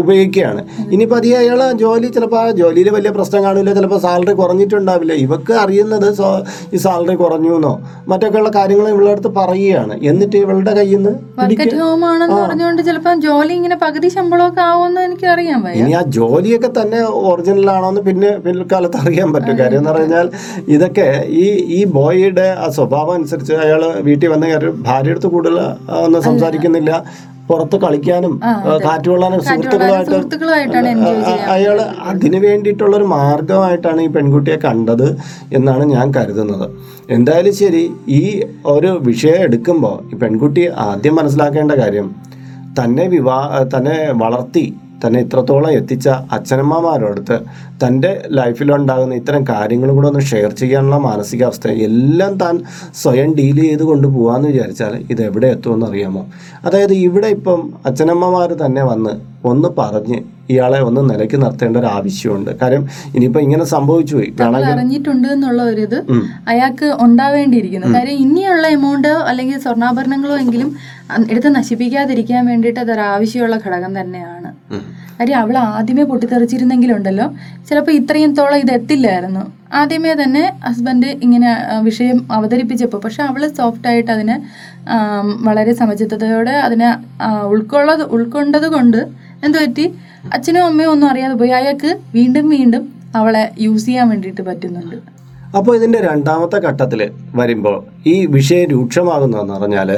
ഉപയോഗിക്കുകയാണ്. ഇനി പതിയെ അയാൾ ജോലി, ചിലപ്പോൾ ആ ജോലിയിൽ വലിയ പ്രശ്നം കാണില്ല, ചിലപ്പോൾ സാലറി കുറഞ്ഞിട്ടുണ്ടാവില്ല. ഇവക്ക് അറിയുന്നത് ഈ സാലറി കുറഞ്ഞു എന്നോ മറ്റൊക്കെയുള്ള കാര്യങ്ങൾ ഇവളുടെ അടുത്ത് പറയുകയാണ്. എന്നിട്ട് ഇവളുടെ കയ്യിൽ നിന്ന് ചിലപ്പോൾ ജോലി ഇങ്ങനെ പകുതി ശമ്പളമൊക്കെ ആവുമെന്ന് എനിക്കറിയാൻ പറ്റും. ഇനി ആ ജോലിയൊക്കെ തന്നെ ഒറിജിനലാണോന്ന് പിന്നെ പിൽക്കാലത്ത് അറിയാൻ പറ്റും. കാര്യം എന്ന് പറഞ്ഞാൽ ഇതൊക്കെ ഈ ബോയിയുടെ ആ സ്വഭാവം അനുസരിച്ച് അയാൾ വീട്ടിൽ വന്ന കാര്യം ഭാര്യ അടുത്ത് കൂടുതൽ ഒന്നും സംസാരിക്കുന്നില്ല. പുറത്ത് കളിക്കാനും കാറ്റ് കൊള്ളാനും സുഹൃത്തുക്കളുമായിട്ട് അയാൾ അതിനു വേണ്ടിയിട്ടുള്ളൊരു മാർഗമായിട്ടാണ് ഈ പെൺകുട്ടിയെ കണ്ടത് എന്നാണ് ഞാൻ കരുതുന്നത്. എന്തായാലും ശരി, ഈ ഒരു വിഷയം എടുക്കുമ്പോൾ ഈ പെൺകുട്ടി ആദ്യം മനസ്സിലാക്കേണ്ട കാര്യം, തന്നെ വളർത്തി തന്നെ ഇത്രത്തോളം എത്തിച്ച അച്ഛനമ്മമാരോടുത്ത് തൻ്റെ ലൈഫിലുണ്ടാകുന്ന ഇത്തരം കാര്യങ്ങളും കൂടെ ഒന്ന് ഷെയർ ചെയ്യാനുള്ള മാനസികാവസ്ഥ എല്ലാം താൻ സ്വയം ഡീൽ ചെയ്ത് കൊണ്ട് പോകാമെന്ന് വിചാരിച്ചാൽ ഇത് എവിടെ എത്തുമെന്ന് അറിയാമോ? അതായത് ഇവിടെ ഇപ്പം അച്ഛനമ്മമാർ തന്നെ വന്ന് ഒന്ന് പറഞ്ഞ് ഇയാളെ ഒന്ന് നിലയ്ക്ക് നിർത്തേണ്ട ഒരു ആവശ്യമുണ്ട്. കാര്യം ഇനിയിപ്പോൾ ഇങ്ങനെ സംഭവിച്ചു പോയി അറിഞ്ഞിട്ടുണ്ട് എന്നുള്ള ഒരിത് അയാൾക്ക് ഉണ്ടാവേണ്ടിയിരിക്കുന്നു. കാര്യം ഇനിയുള്ള എമൗണ്ടോ അല്ലെങ്കിൽ സ്വർണ്ണാഭരണങ്ങളോ എങ്കിലും എടുത്ത് നശിപ്പിക്കാതിരിക്കാൻ വേണ്ടിയിട്ട് അതൊരു ആവശ്യമുള്ള ഘടകം തന്നെയാണ്. കാര്യം അവൾ ആദ്യമേ പൊട്ടിത്തെറിച്ചിരുന്നെങ്കിലുണ്ടല്ലോ ചിലപ്പോൾ ഇത്രയും തോളം ഇതെത്തില്ലായിരുന്നു. ആദ്യമേ തന്നെ ഹസ്ബൻഡ് ഇങ്ങനെ വിഷയം അവതരിപ്പിച്ചപ്പോൾ പക്ഷെ അവൾ സോഫ്റ്റായിട്ട് അതിനെ വളരെ സമചിത്തതയോടെ അതിനെ ഉൾക്കൊണ്ടത് കൊണ്ട് എന്തു പറ്റി, അച്ഛനും അമ്മയും ഒന്നും അറിയാതെ പോയി. അയാൾക്ക് വീണ്ടും വീണ്ടും അവളെ യൂസ് ചെയ്യാൻ വേണ്ടിയിട്ട് പറ്റുന്നുണ്ട്. അപ്പോൾ ഇതിൻ്റെ 2ാമത്തെ ഘട്ടത്തിൽ വരുമ്പോൾ ഈ വിഷയം രൂക്ഷമാകുന്നതെന്ന് പറഞ്ഞാൽ,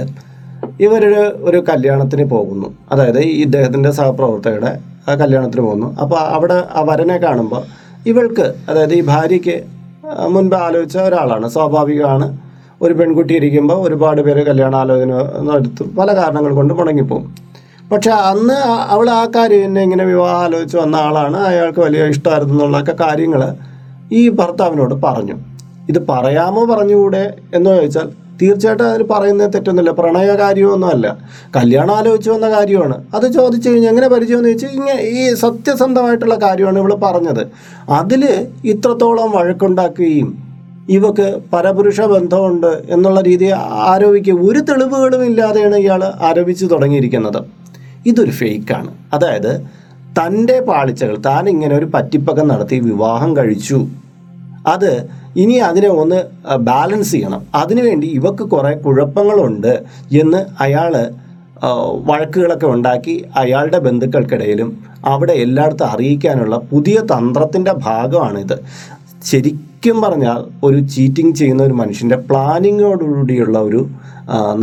ഇവരൊരു കല്യാണത്തിന് പോകുന്നു. അതായത് ഈ ഇദ്ദേഹത്തിൻ്റെ സഹപ്രവർത്തകരുടെ ആ കല്യാണത്തിന് പോകുന്നു. അപ്പോൾ അവിടെ ആ വരനെ കാണുമ്പോൾ ഇവൾക്ക്, അതായത് ഈ ഭാര്യയ്ക്ക് മുൻപ് ആലോചിച്ച ഒരാളാണ്. സ്വാഭാവികമാണ്, ഒരു പെൺകുട്ടി ഇരിക്കുമ്പോൾ ഒരുപാട് പേര് കല്യാണാലോചന നടത്തും, പല കാരണങ്ങൾ കൊണ്ട് മുടങ്ങിപ്പോകും. പക്ഷെ അന്ന് അവൾ ആ കാര്യം എന്നെ ഇങ്ങനെ വിവാഹം ആലോചിച്ച് വന്ന ആളാണ്, അയാൾക്ക് വലിയ ഇഷ്ടമായിരുന്നു എന്നുള്ളൊക്കെ കാര്യങ്ങൾ ഈ ഭർത്താവിനോട് പറഞ്ഞു. ഇത് പറയാമോ പറഞ്ഞുകൂടെ എന്ന് ചോദിച്ചാൽ തീർച്ചയായിട്ടും അതിന് പറയുന്നത് തെറ്റൊന്നുമില്ല. പ്രണയകാര്യമൊന്നുമല്ല, കല്യാണം ആലോചിച്ച് വന്ന കാര്യമാണ്. അത് ചോദിച്ചു കഴിഞ്ഞാൽ എങ്ങനെ പരിചയമെന്ന് ചോദിച്ചാൽ ഇങ്ങനെ ഈ സത്യസന്ധമായിട്ടുള്ള കാര്യമാണ് ഇവിടെ പറഞ്ഞത്. അതിൽ ഇത്രത്തോളം വഴക്കുണ്ടാക്കുകയും ഇവക്ക് പരപുരുഷ ബന്ധമുണ്ട് എന്നുള്ള രീതി ആരോപിക്കുക, ഒരു തെളിവുകളും ഇല്ലാതെയാണ് ഇയാൾ ആരോപിച്ച് തുടങ്ങിയിരിക്കുന്നത്. ഇതൊരു ഫേക്കാണ്. അതായത് തൻ്റെ പാളിച്ചകൾ, താൻ ഇങ്ങനെ ഒരു പറ്റിപ്പൊക്കെ നടത്തി വിവാഹം കഴിച്ചു, അത് ഇനി അതിനെ ഒന്ന് ബാലൻസ് ചെയ്യണം, അതിനുവേണ്ടി ഇവക്ക് കുറേ കുഴപ്പങ്ങളുണ്ട് എന്ന് അയാൾ വഴക്കുകളൊക്കെ ഉണ്ടാക്കി അയാളുടെ ബന്ധുക്കൾക്കിടയിലും അവിടെ എല്ലായിടത്തും അറിയിക്കാനുള്ള പുതിയ തന്ത്രത്തിൻ്റെ ഭാഗമാണിത്. ശരിക്കും പറഞ്ഞാൽ ഒരു ചീറ്റിംഗ് ചെയ്യുന്ന ഒരു മനുഷ്യൻ്റെ പ്ലാനിങ്ങോടുകൂടിയുള്ള ഒരു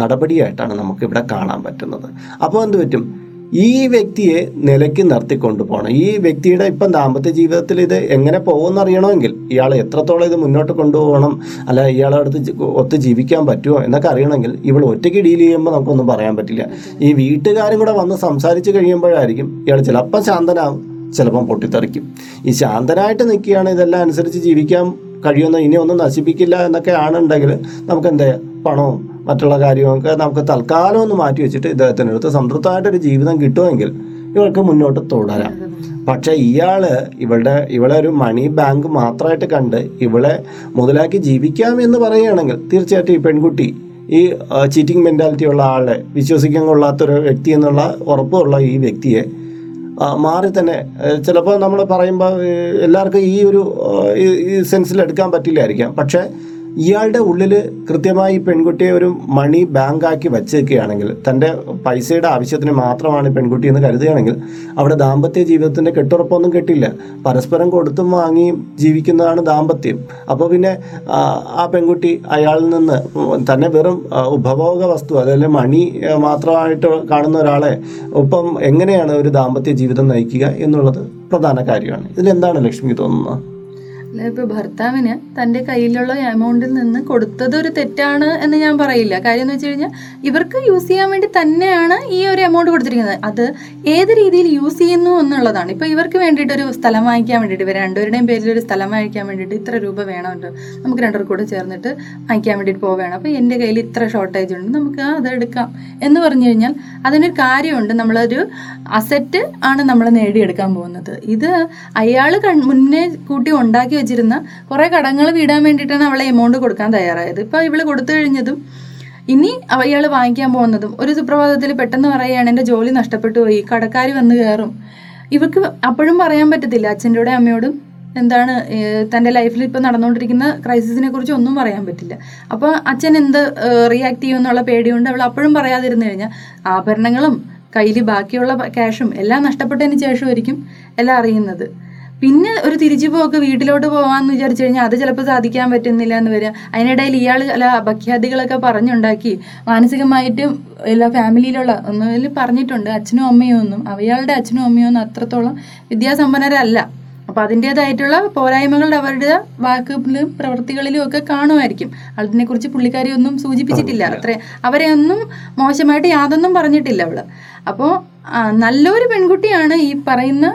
നടപടിയായിട്ടാണ് നമുക്കിവിടെ കാണാൻ പറ്റുന്നത്. അപ്പോൾ എന്ത് പറ്റും, ഈ വ്യക്തിയെ നിലയ്ക്ക് നിർത്തിക്കൊണ്ടു പോകണം. ഈ വ്യക്തിയുടെ ഇപ്പം ദാമ്പത്യ ജീവിതത്തിൽ ഇത് എങ്ങനെ പോകുമെന്ന് അറിയണമെങ്കിൽ ഇയാൾ എത്രത്തോളം ഇത് മുന്നോട്ട് കൊണ്ടുപോകണം, അല്ല ഇയാളെ അടുത്ത് ഒത്ത് ജീവിക്കാൻ പറ്റുമോ എന്നൊക്കെ അറിയണമെങ്കിൽ ഇവൾ ഒറ്റയ്ക്ക് ഡീൽ ചെയ്യുമ്പോൾ നമുക്കൊന്നും പറയാൻ പറ്റില്ല. ഈ വീട്ടുകാരും കൂടെ വന്ന് സംസാരിച്ച് കഴിയുമ്പോഴായിരിക്കും ഇയാൾ ചിലപ്പം ശാന്തനാകും, ചിലപ്പം പൊട്ടിത്തെറിക്കും. ഈ ശാന്തനായിട്ട് നിൽക്കുകയാണ് ഇതെല്ലാം അനുസരിച്ച് ജീവിക്കാൻ കഴിയുമെന്ന്, ഇനി ഒന്നും നശിപ്പിക്കില്ല എന്നൊക്കെ ആണെന്നുണ്ടെങ്കിൽ നമുക്ക് എന്താ പണവും മറ്റുള്ള കാര്യമൊക്കെ നമുക്ക് തൽക്കാലം ഒന്ന് മാറ്റി വെച്ചിട്ട് ഇദ്ദേഹത്തിനടുത്ത് സംതൃപ്തമായിട്ടൊരു ജീവിതം കിട്ടുമെങ്കിൽ ഇവൾക്ക് മുന്നോട്ട് തുടരാം. പക്ഷേ ഇയാള് ഇവളെ ഒരു മണി ബാങ്ക് മാത്രമായിട്ട് കണ്ട് ഇവളെ മുതലാക്കി ജീവിക്കാം എന്ന് പറയുകയാണെങ്കിൽ തീർച്ചയായിട്ടും ഈ പെൺകുട്ടി ഈ ചീറ്റിംഗ് മെൻറ്റാലിറ്റി ഉള്ള ആളെ, വിശ്വസിക്കാൻ കൊള്ളാത്തൊരു വ്യക്തി എന്നുള്ള ഉറപ്പുള്ള ഈ വ്യക്തിയെ മാറി തന്നെ, ചിലപ്പോൾ നമ്മൾ പറയുമ്പോൾ എല്ലാവർക്കും ഈ ഒരു സെൻസിലെടുക്കാൻ പറ്റില്ലായിരിക്കാം, പക്ഷേ ഇയാളുടെ ഉള്ളിൽ കൃത്യമായി പെൺകുട്ടിയെ ഒരു മണി ബാങ്കാക്കി വച്ചേക്കുകയാണെങ്കിൽ, തൻ്റെ പൈസയുടെ ആവശ്യത്തിന് മാത്രമാണ് പെൺകുട്ടി എന്ന് കരുതുകയാണെങ്കിൽ അവിടെ ദാമ്പത്യ ജീവിതത്തിൻ്റെ കെട്ടുറപ്പൊന്നും കെട്ടില്ല. പരസ്പരം കൊടുത്തും വാങ്ങിയും ജീവിക്കുന്നതാണ് ദാമ്പത്യം. അപ്പോൾ പിന്നെ ആ പെൺകുട്ടി അയാളിൽ നിന്ന് തന്നെ വെറും ഉപഭോഗ വസ്തു, അതല്ലെങ്കിൽ മണി മാത്രമായിട്ട് കാണുന്ന ഒരാളെ ഒപ്പം എങ്ങനെയാണ് ഒരു ദാമ്പത്യ ജീവിതം നയിക്കുക എന്നുള്ളത് പ്രധാന കാര്യമാണ്. ഇതിലെന്താണ് ലക്ഷ്മി തോന്നുന്നത്? ഇപ്പോൾ ഭർത്താവിന് തൻ്റെ കയ്യിലുള്ള എമൗണ്ടിൽ നിന്ന് കൊടുത്തത് ഒരു തെറ്റാണ് എന്ന് ഞാൻ പറയില്ല. കാര്യം എന്ന് വെച്ച് കഴിഞ്ഞാൽ ഇവർക്ക് യൂസ് ചെയ്യാൻ വേണ്ടി തന്നെയാണ് ഈ ഒരു എമൗണ്ട് കൊടുത്തിരിക്കുന്നത്. അത് ഏത് രീതിയിൽ യൂസ് ചെയ്യുന്നു എന്നുള്ളതാണ്. ഇപ്പോൾ ഇവർക്ക് വേണ്ടിയിട്ടൊരു സ്ഥലം വാങ്ങിക്കാൻ വേണ്ടിയിട്ട്, ഇവർ രണ്ടുപേരുടെയും പേരിലൊരു സ്ഥലം വാങ്ങിക്കാൻ വേണ്ടിയിട്ട് ഇത്ര രൂപ വേണമല്ലോ, നമുക്ക് രണ്ടുപേർക്ക് കൂടെ ചേർന്നിട്ട് വാങ്ങിക്കാൻ വേണ്ടിയിട്ട് പോവുകയാണ്. അപ്പോൾ എൻ്റെ കയ്യിൽ ഇത്ര ഷോർട്ടേജ് ഉണ്ട്, നമുക്ക് അതെടുക്കാം എന്ന് പറഞ്ഞു കഴിഞ്ഞാൽ അതിനൊരു കാര്യമുണ്ട്. നമ്മളൊരു അസറ്റ് ആണ് നമ്മൾ നേടിയെടുക്കാൻ പോകുന്നത്. ഇത് അയാൾ മുന്നേ കൂട്ടി ഉണ്ടാക്കി വെച്ചിരുന്ന കുറെ കടങ്ങൾ വീടാൻ വേണ്ടിയിട്ടാണ് അവളെ എമൗണ്ട് കൊടുക്കാൻ തയ്യാറായത്. ഇപ്പൊ ഇവള് കൊടുത്തു കഴിഞ്ഞതും ഇനി ഇയാള് വാങ്ങിക്കാൻ പോകുന്നതും ഒരു സുപ്രഭാതത്തിൽ പെട്ടെന്ന് പറയുകയാണ് എൻ്റെ ജോലി നഷ്ടപ്പെട്ടു പോയി, കടക്കാർ വന്ന് കയറും. ഇവർക്ക് അപ്പോഴും പറയാൻ പറ്റത്തില്ല അച്ഛൻ്റെ അമ്മയോടും എന്താണ് തൻ്റെ ലൈഫിൽ ഇപ്പം നടന്നുകൊണ്ടിരിക്കുന്ന ക്രൈസിസിനെ കുറിച്ച് ഒന്നും പറയാൻ പറ്റില്ല. അപ്പോൾ അച്ഛൻ എന്ത് റിയാക്ട് ചെയ്യും എന്നുള്ള പേടിയുണ്ട്. അവൾ അപ്പോഴും പറയാതിരുന്നു കഴിഞ്ഞാൽ ആഭരണങ്ങളും കയ്യിൽ ബാക്കിയുള്ള ക്യാഷും എല്ലാം നഷ്ടപ്പെട്ടതിന് ശേഷമായിരിക്കും എല്ലാം അറിയുന്നത്. പിന്നെ ഒരു തിരിച്ചുപോക്ക് വീട്ടിലോട്ട് പോകാമെന്ന് വിചാരിച്ചു കഴിഞ്ഞാൽ അത് ചിലപ്പോൾ സാധിക്കാൻ പറ്റുന്നില്ല എന്ന് വരിക. അതിനിടയിൽ ഇയാൾ ചില അപഖ്യാതികളൊക്കെ പറഞ്ഞുണ്ടാക്കി മാനസികമായിട്ടും എല്ലാ ഫാമിലിയിലുള്ള ഒന്നുകിൽ പറഞ്ഞിട്ടുണ്ട്. അച്ഛനും അമ്മയോ ഒന്നും അവയാളുടെ അച്ഛനും അമ്മയോ ഒന്നും അത്രത്തോളം വിദ്യാസമ്പന്നരല്ല. അപ്പോൾ അതിൻ്റേതായിട്ടുള്ള പോരായ്മകൾ അവരുടെ വാക്കുകളിലും പ്രവൃത്തികളിലും ഒക്കെ കാണുമായിരിക്കും. അതിനെക്കുറിച്ച് പുള്ളിക്കാരി ഒന്നും സൂചിപ്പിച്ചിട്ടില്ല, അത്ര അവരെ ഒന്നും മോശമായിട്ട് യാതൊന്നും പറഞ്ഞിട്ടില്ല അവള്. അപ്പോൾ നല്ലൊരു പെൺകുട്ടിയാണ് ഈ പറയുന്ന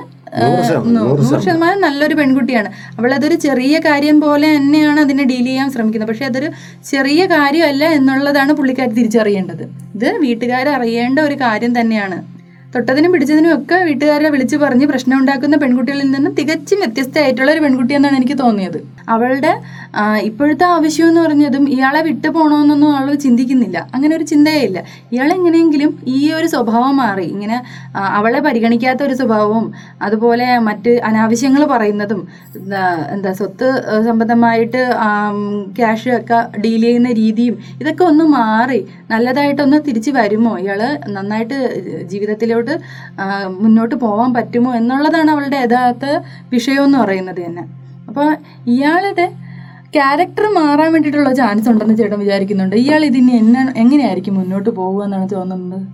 100% നല്ലൊരു പെൺകുട്ടിയാണ്. അവളതൊരു ചെറിയ കാര്യം പോലെ തന്നെയാണ് അതിനെ ഡീൽ ചെയ്യാൻ ശ്രമിക്കുന്നത്. പക്ഷെ അതൊരു ചെറിയ കാര്യമല്ല എന്നുള്ളതാണ് പുള്ളിക്കാർ തിരിച്ചറിയേണ്ടത്. ഇത് വീട്ടുകാർ അറിയേണ്ട ഒരു കാര്യം തന്നെയാണ്. തൊട്ടതിനും പിടിച്ചതിനും ഒക്കെ വീട്ടുകാരെ വിളിച്ചു പറഞ്ഞ് പ്രശ്നം ഉണ്ടാക്കുന്ന പെൺകുട്ടികളിൽ നിന്നും തികച്ചും വ്യത്യസ്തമായിട്ടുള്ള ഒരു പെൺകുട്ടിയെന്നാണ് എനിക്ക് തോന്നിയത്. അവളുടെ ഇപ്പോഴത്തെ ആവശ്യം എന്ന് പറഞ്ഞതും ഇയാളെ വിട്ടു പോകണമെന്നൊന്നും അവൾ ചിന്തിക്കുന്നില്ല, അങ്ങനെ ഒരു ചിന്തയില്ല. ഇയാളെങ്ങനെയെങ്കിലും ഈ ഒരു സ്വഭാവം മാറി ഇങ്ങനെ അവളെ പരിഗണിക്കാത്ത ഒരു സ്വഭാവവും അതുപോലെ മറ്റ് അനാവശ്യങ്ങൾ പറയുന്നതും എന്താ സ്വത്ത് സംബന്ധമായിട്ട് ക്യാഷ് ഒക്കെ ഡീൽ ചെയ്യുന്ന രീതിയും ഇതൊക്കെ ഒന്ന് മാറി നല്ലതായിട്ടൊന്ന് തിരിച്ചു വരുമോ, ഇയാൾ നന്നായിട്ട് ജീവിതത്തിലോട്ട് മുന്നോട്ട് പോവാൻ പറ്റുമോ എന്നുള്ളതാണ് അവളുടെ യഥാർത്ഥ വിഷയം എന്ന് പറയുന്നത് തന്നെ. അപ്പോൾ ഇയാളുടെ ക്യാരക്ടർ മാറാൻ വേണ്ടിയിട്ടുള്ള ചാൻസ് ഉണ്ടെന്ന് ചേട്ടൻ വിചാരിക്കുന്നുണ്ട്. ഇയാൾ ഇതിന് എങ്ങനെയായിരിക്കും മുന്നോട്ട് പോകുക എന്നാണ് തോന്നുന്നത്?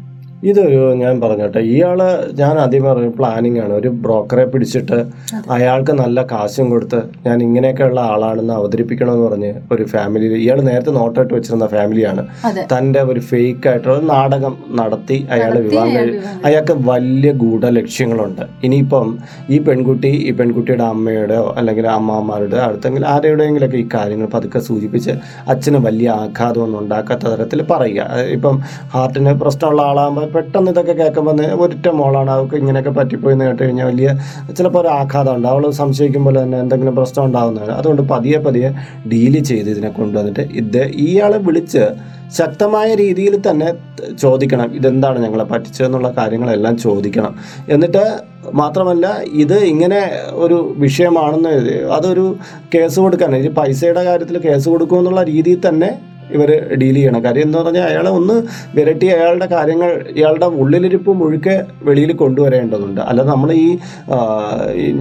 ഇതൊരു ഞാൻ പറഞ്ഞോട്ടെ, ഇയാള് ഞാൻ ആദ്യം പറഞ്ഞ പ്ലാനിങ് ആണ്. ഒരു ബ്രോക്കറെ പിടിച്ചിട്ട് അയാൾക്ക് നല്ല കാശും കൊടുത്ത് ഞാൻ ഇങ്ങനെയൊക്കെയുള്ള ആളാണെന്ന് അവതരിപ്പിക്കണമെന്ന് പറഞ്ഞ് ഒരു ഫാമിലി, ഇയാൾ നേരത്തെ നോട്ടായിട്ട് വെച്ചിരുന്ന ഫാമിലിയാണ്, തൻ്റെ ഒരു ഫേക്ക് ആയിട്ടുള്ള നാടകം നടത്തി അയാൾ വിവാഹം. അയാൾക്ക് വലിയ ഗൂഢ ലക്ഷ്യങ്ങളുണ്ട്. ഇനിയിപ്പം ഈ പെൺകുട്ടിയുടെ അമ്മയുടെയോ അല്ലെങ്കിൽ അമ്മമാരുടെ അടുത്തെങ്കിലും ആരുടെയെങ്കിലൊക്കെ ഈ കാര്യങ്ങൾ പതുക്കെ സൂചിപ്പിച്ച് അച്ഛന് വലിയ ആഘാതമൊന്നും ഉണ്ടാക്കാത്ത തരത്തിൽ പറയുക. ഇപ്പം ഹാർട്ടിന് പ്രശ്നമുള്ള ആളാകുമ്പോൾ പെട്ടെന്ന് ഇതൊക്കെ കേൾക്കുമ്പോൾ ഒരൊറ്റ മോളാണ്, അവൾക്ക് ഇങ്ങനെയൊക്കെ പറ്റിപ്പോയെന്ന് കേട്ട് കഴിഞ്ഞാൽ വലിയ ചിലപ്പോൾ ഒരു ആഘാതം ഉണ്ട്. അവൾ സംശയിക്കുമ്പോൾ തന്നെ എന്തെങ്കിലും പ്രശ്നം ഉണ്ടാകുന്നതാണ്. അതുകൊണ്ട് പതിയെ പതിയെ ഡീല് ചെയ്ത് ഇതിനെ കൊണ്ടുവന്നിട്ട് ഇയാളെ വിളിച്ച് ശക്തമായ രീതിയിൽ തന്നെ ചോദിക്കണം, ഇതെന്താണ് ഞങ്ങളെ പറ്റിച്ചതെന്നുള്ള കാര്യങ്ങളെല്ലാം ചോദിക്കണം. എന്നിട്ട് മാത്രമല്ല ഇത് ഇങ്ങനെ ഒരു വിഷയമാണെന്ന് അതൊരു കേസ് കൊടുക്കാൻ, ഇത് പൈസയുടെ കാര്യത്തിൽ കേസ് കൊടുക്കുമെന്നുള്ള രീതിയിൽ തന്നെ ഇവർ ഡീൽ ചെയ്യണം. കാര്യം എന്ന് പറഞ്ഞാൽ അയാളെ ഒന്ന് വിരട്ടി അയാളുടെ കാര്യങ്ങൾ, ഇയാളുടെ ഉള്ളിലിരിപ്പ് മുഴുക്കെ വെളിയിൽ കൊണ്ടുവരേണ്ടതുണ്ട്. അല്ല നമ്മൾ ഈ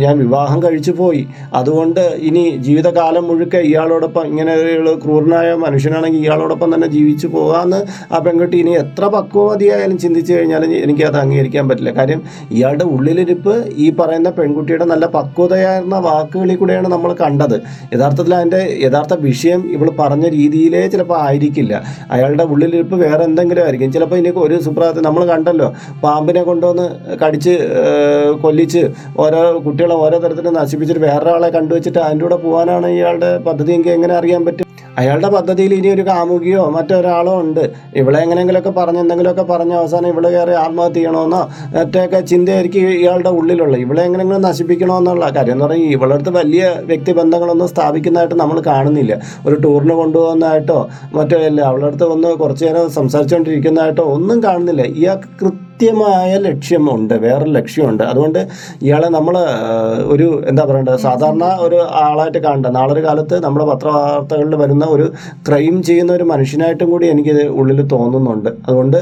ഞാൻ വിവാഹം കഴിച്ചു പോയി അതുകൊണ്ട് ഇനി ജീവിതകാലം മുഴുക്കെ ഇയാളോടൊപ്പം, ഇങ്ങനെയുള്ള ക്രൂരനായ മനുഷ്യനാണെങ്കിൽ ഇയാളോടൊപ്പം തന്നെ ജീവിച്ചു പോകാമെന്ന് ആ പെൺകുട്ടി ഇനി എത്ര പക്വതയായാലും ചിന്തിച്ചു കഴിഞ്ഞാലും എനിക്കത് അംഗീകരിക്കാൻ പറ്റില്ല. കാര്യം ഇയാളുടെ ഉള്ളിലിരിപ്പ് ഈ പറയുന്ന പെൺകുട്ടിയുടെ നല്ല പക്വതയായിരുന്ന വാക്കുകളിൽ കൂടെയാണ് നമ്മൾ കണ്ടത്. യഥാർത്ഥത്തിൽ അതിൻ്റെ യഥാർത്ഥ വിഷയം ഇവൾ പറഞ്ഞ രീതിയിലേ ചിലപ്പോൾ ആയിരിക്കില്ല, അയാളുടെ ഉള്ളിലിരിപ്പ് വേറെ എന്തെങ്കിലും ആയിരിക്കും. ചിലപ്പോൾ ഇതിനൊക്കെ ഒരു സുപ്രഭാതത്തിൽ നമ്മൾ കണ്ടല്ലോ, പാമ്പിനെ കൊണ്ടുവന്ന് കടിച്ച് കൊല്ലിച്ച് ഓരോ കുട്ടികളെ ഓരോ തരത്തിൽ നശിപ്പിച്ചിട്ട് വേറൊരാളെ കണ്ടുവച്ചിട്ട് അതിൻ്റെ കൂടെ പോകാനാണ് ഇയാളുടെ പദ്ധതി എങ്കിൽ എങ്ങനെ അറിയാൻ പറ്റും? അയാളുടെ പദ്ധതിയിൽ ഇനി ഒരു കാമുകിയോ മറ്റൊരാളോ ഉണ്ട്, ഇവിടെ എങ്ങനെയെങ്കിലുമൊക്കെ പറഞ്ഞ് എന്തെങ്കിലുമൊക്കെ പറഞ്ഞ അവസാനം ഇവിടെ കയറി ആത്മഹത്യ ചെയ്യണമെന്നോ മറ്റൊക്കെ ചിന്തയായിരിക്കും ഇയാളുടെ ഉള്ളിലുള്ള, ഇവിടെ എങ്ങനെയെങ്കിലും നശിപ്പിക്കണമെന്നുള്ള കാര്യം എന്ന് പറഞ്ഞാൽ ഇവളടുത്ത് വലിയ വ്യക്തി ബന്ധങ്ങളൊന്നും സ്ഥാപിക്കുന്നതായിട്ട് നമ്മൾ കാണുന്നില്ല. ഒരു ടൂറിന് കൊണ്ടുപോകുന്നതായിട്ടോ മറ്റോ അല്ല, അവളടുത്ത് ഒന്ന് കുറച്ച് നേരം സംസാരിച്ചുകൊണ്ടിരിക്കുന്നതായിട്ടോ ഒന്നും കാണുന്നില്ല. ഇയാൾക്ക് കൃത്യമായ ലക്ഷ്യമുണ്ട്, വേറൊരു ലക്ഷ്യമുണ്ട്. അതുകൊണ്ട് ഇയാളെ നമ്മൾ ഒരു എന്താ പറയേണ്ടത്, സാധാരണ ഒരു ആളായിട്ട് കാണണ്ട. നാളൊരു കാലത്ത് നമ്മുടെ പത്രവാർത്തകളിൽ വരുന്ന ഒരു ക്രൈം ചെയ്യുന്ന ഒരു മനുഷ്യനായിട്ടും കൂടി എനിക്കിത് ഉള്ളിൽ തോന്നുന്നുണ്ട്. അതുകൊണ്ട്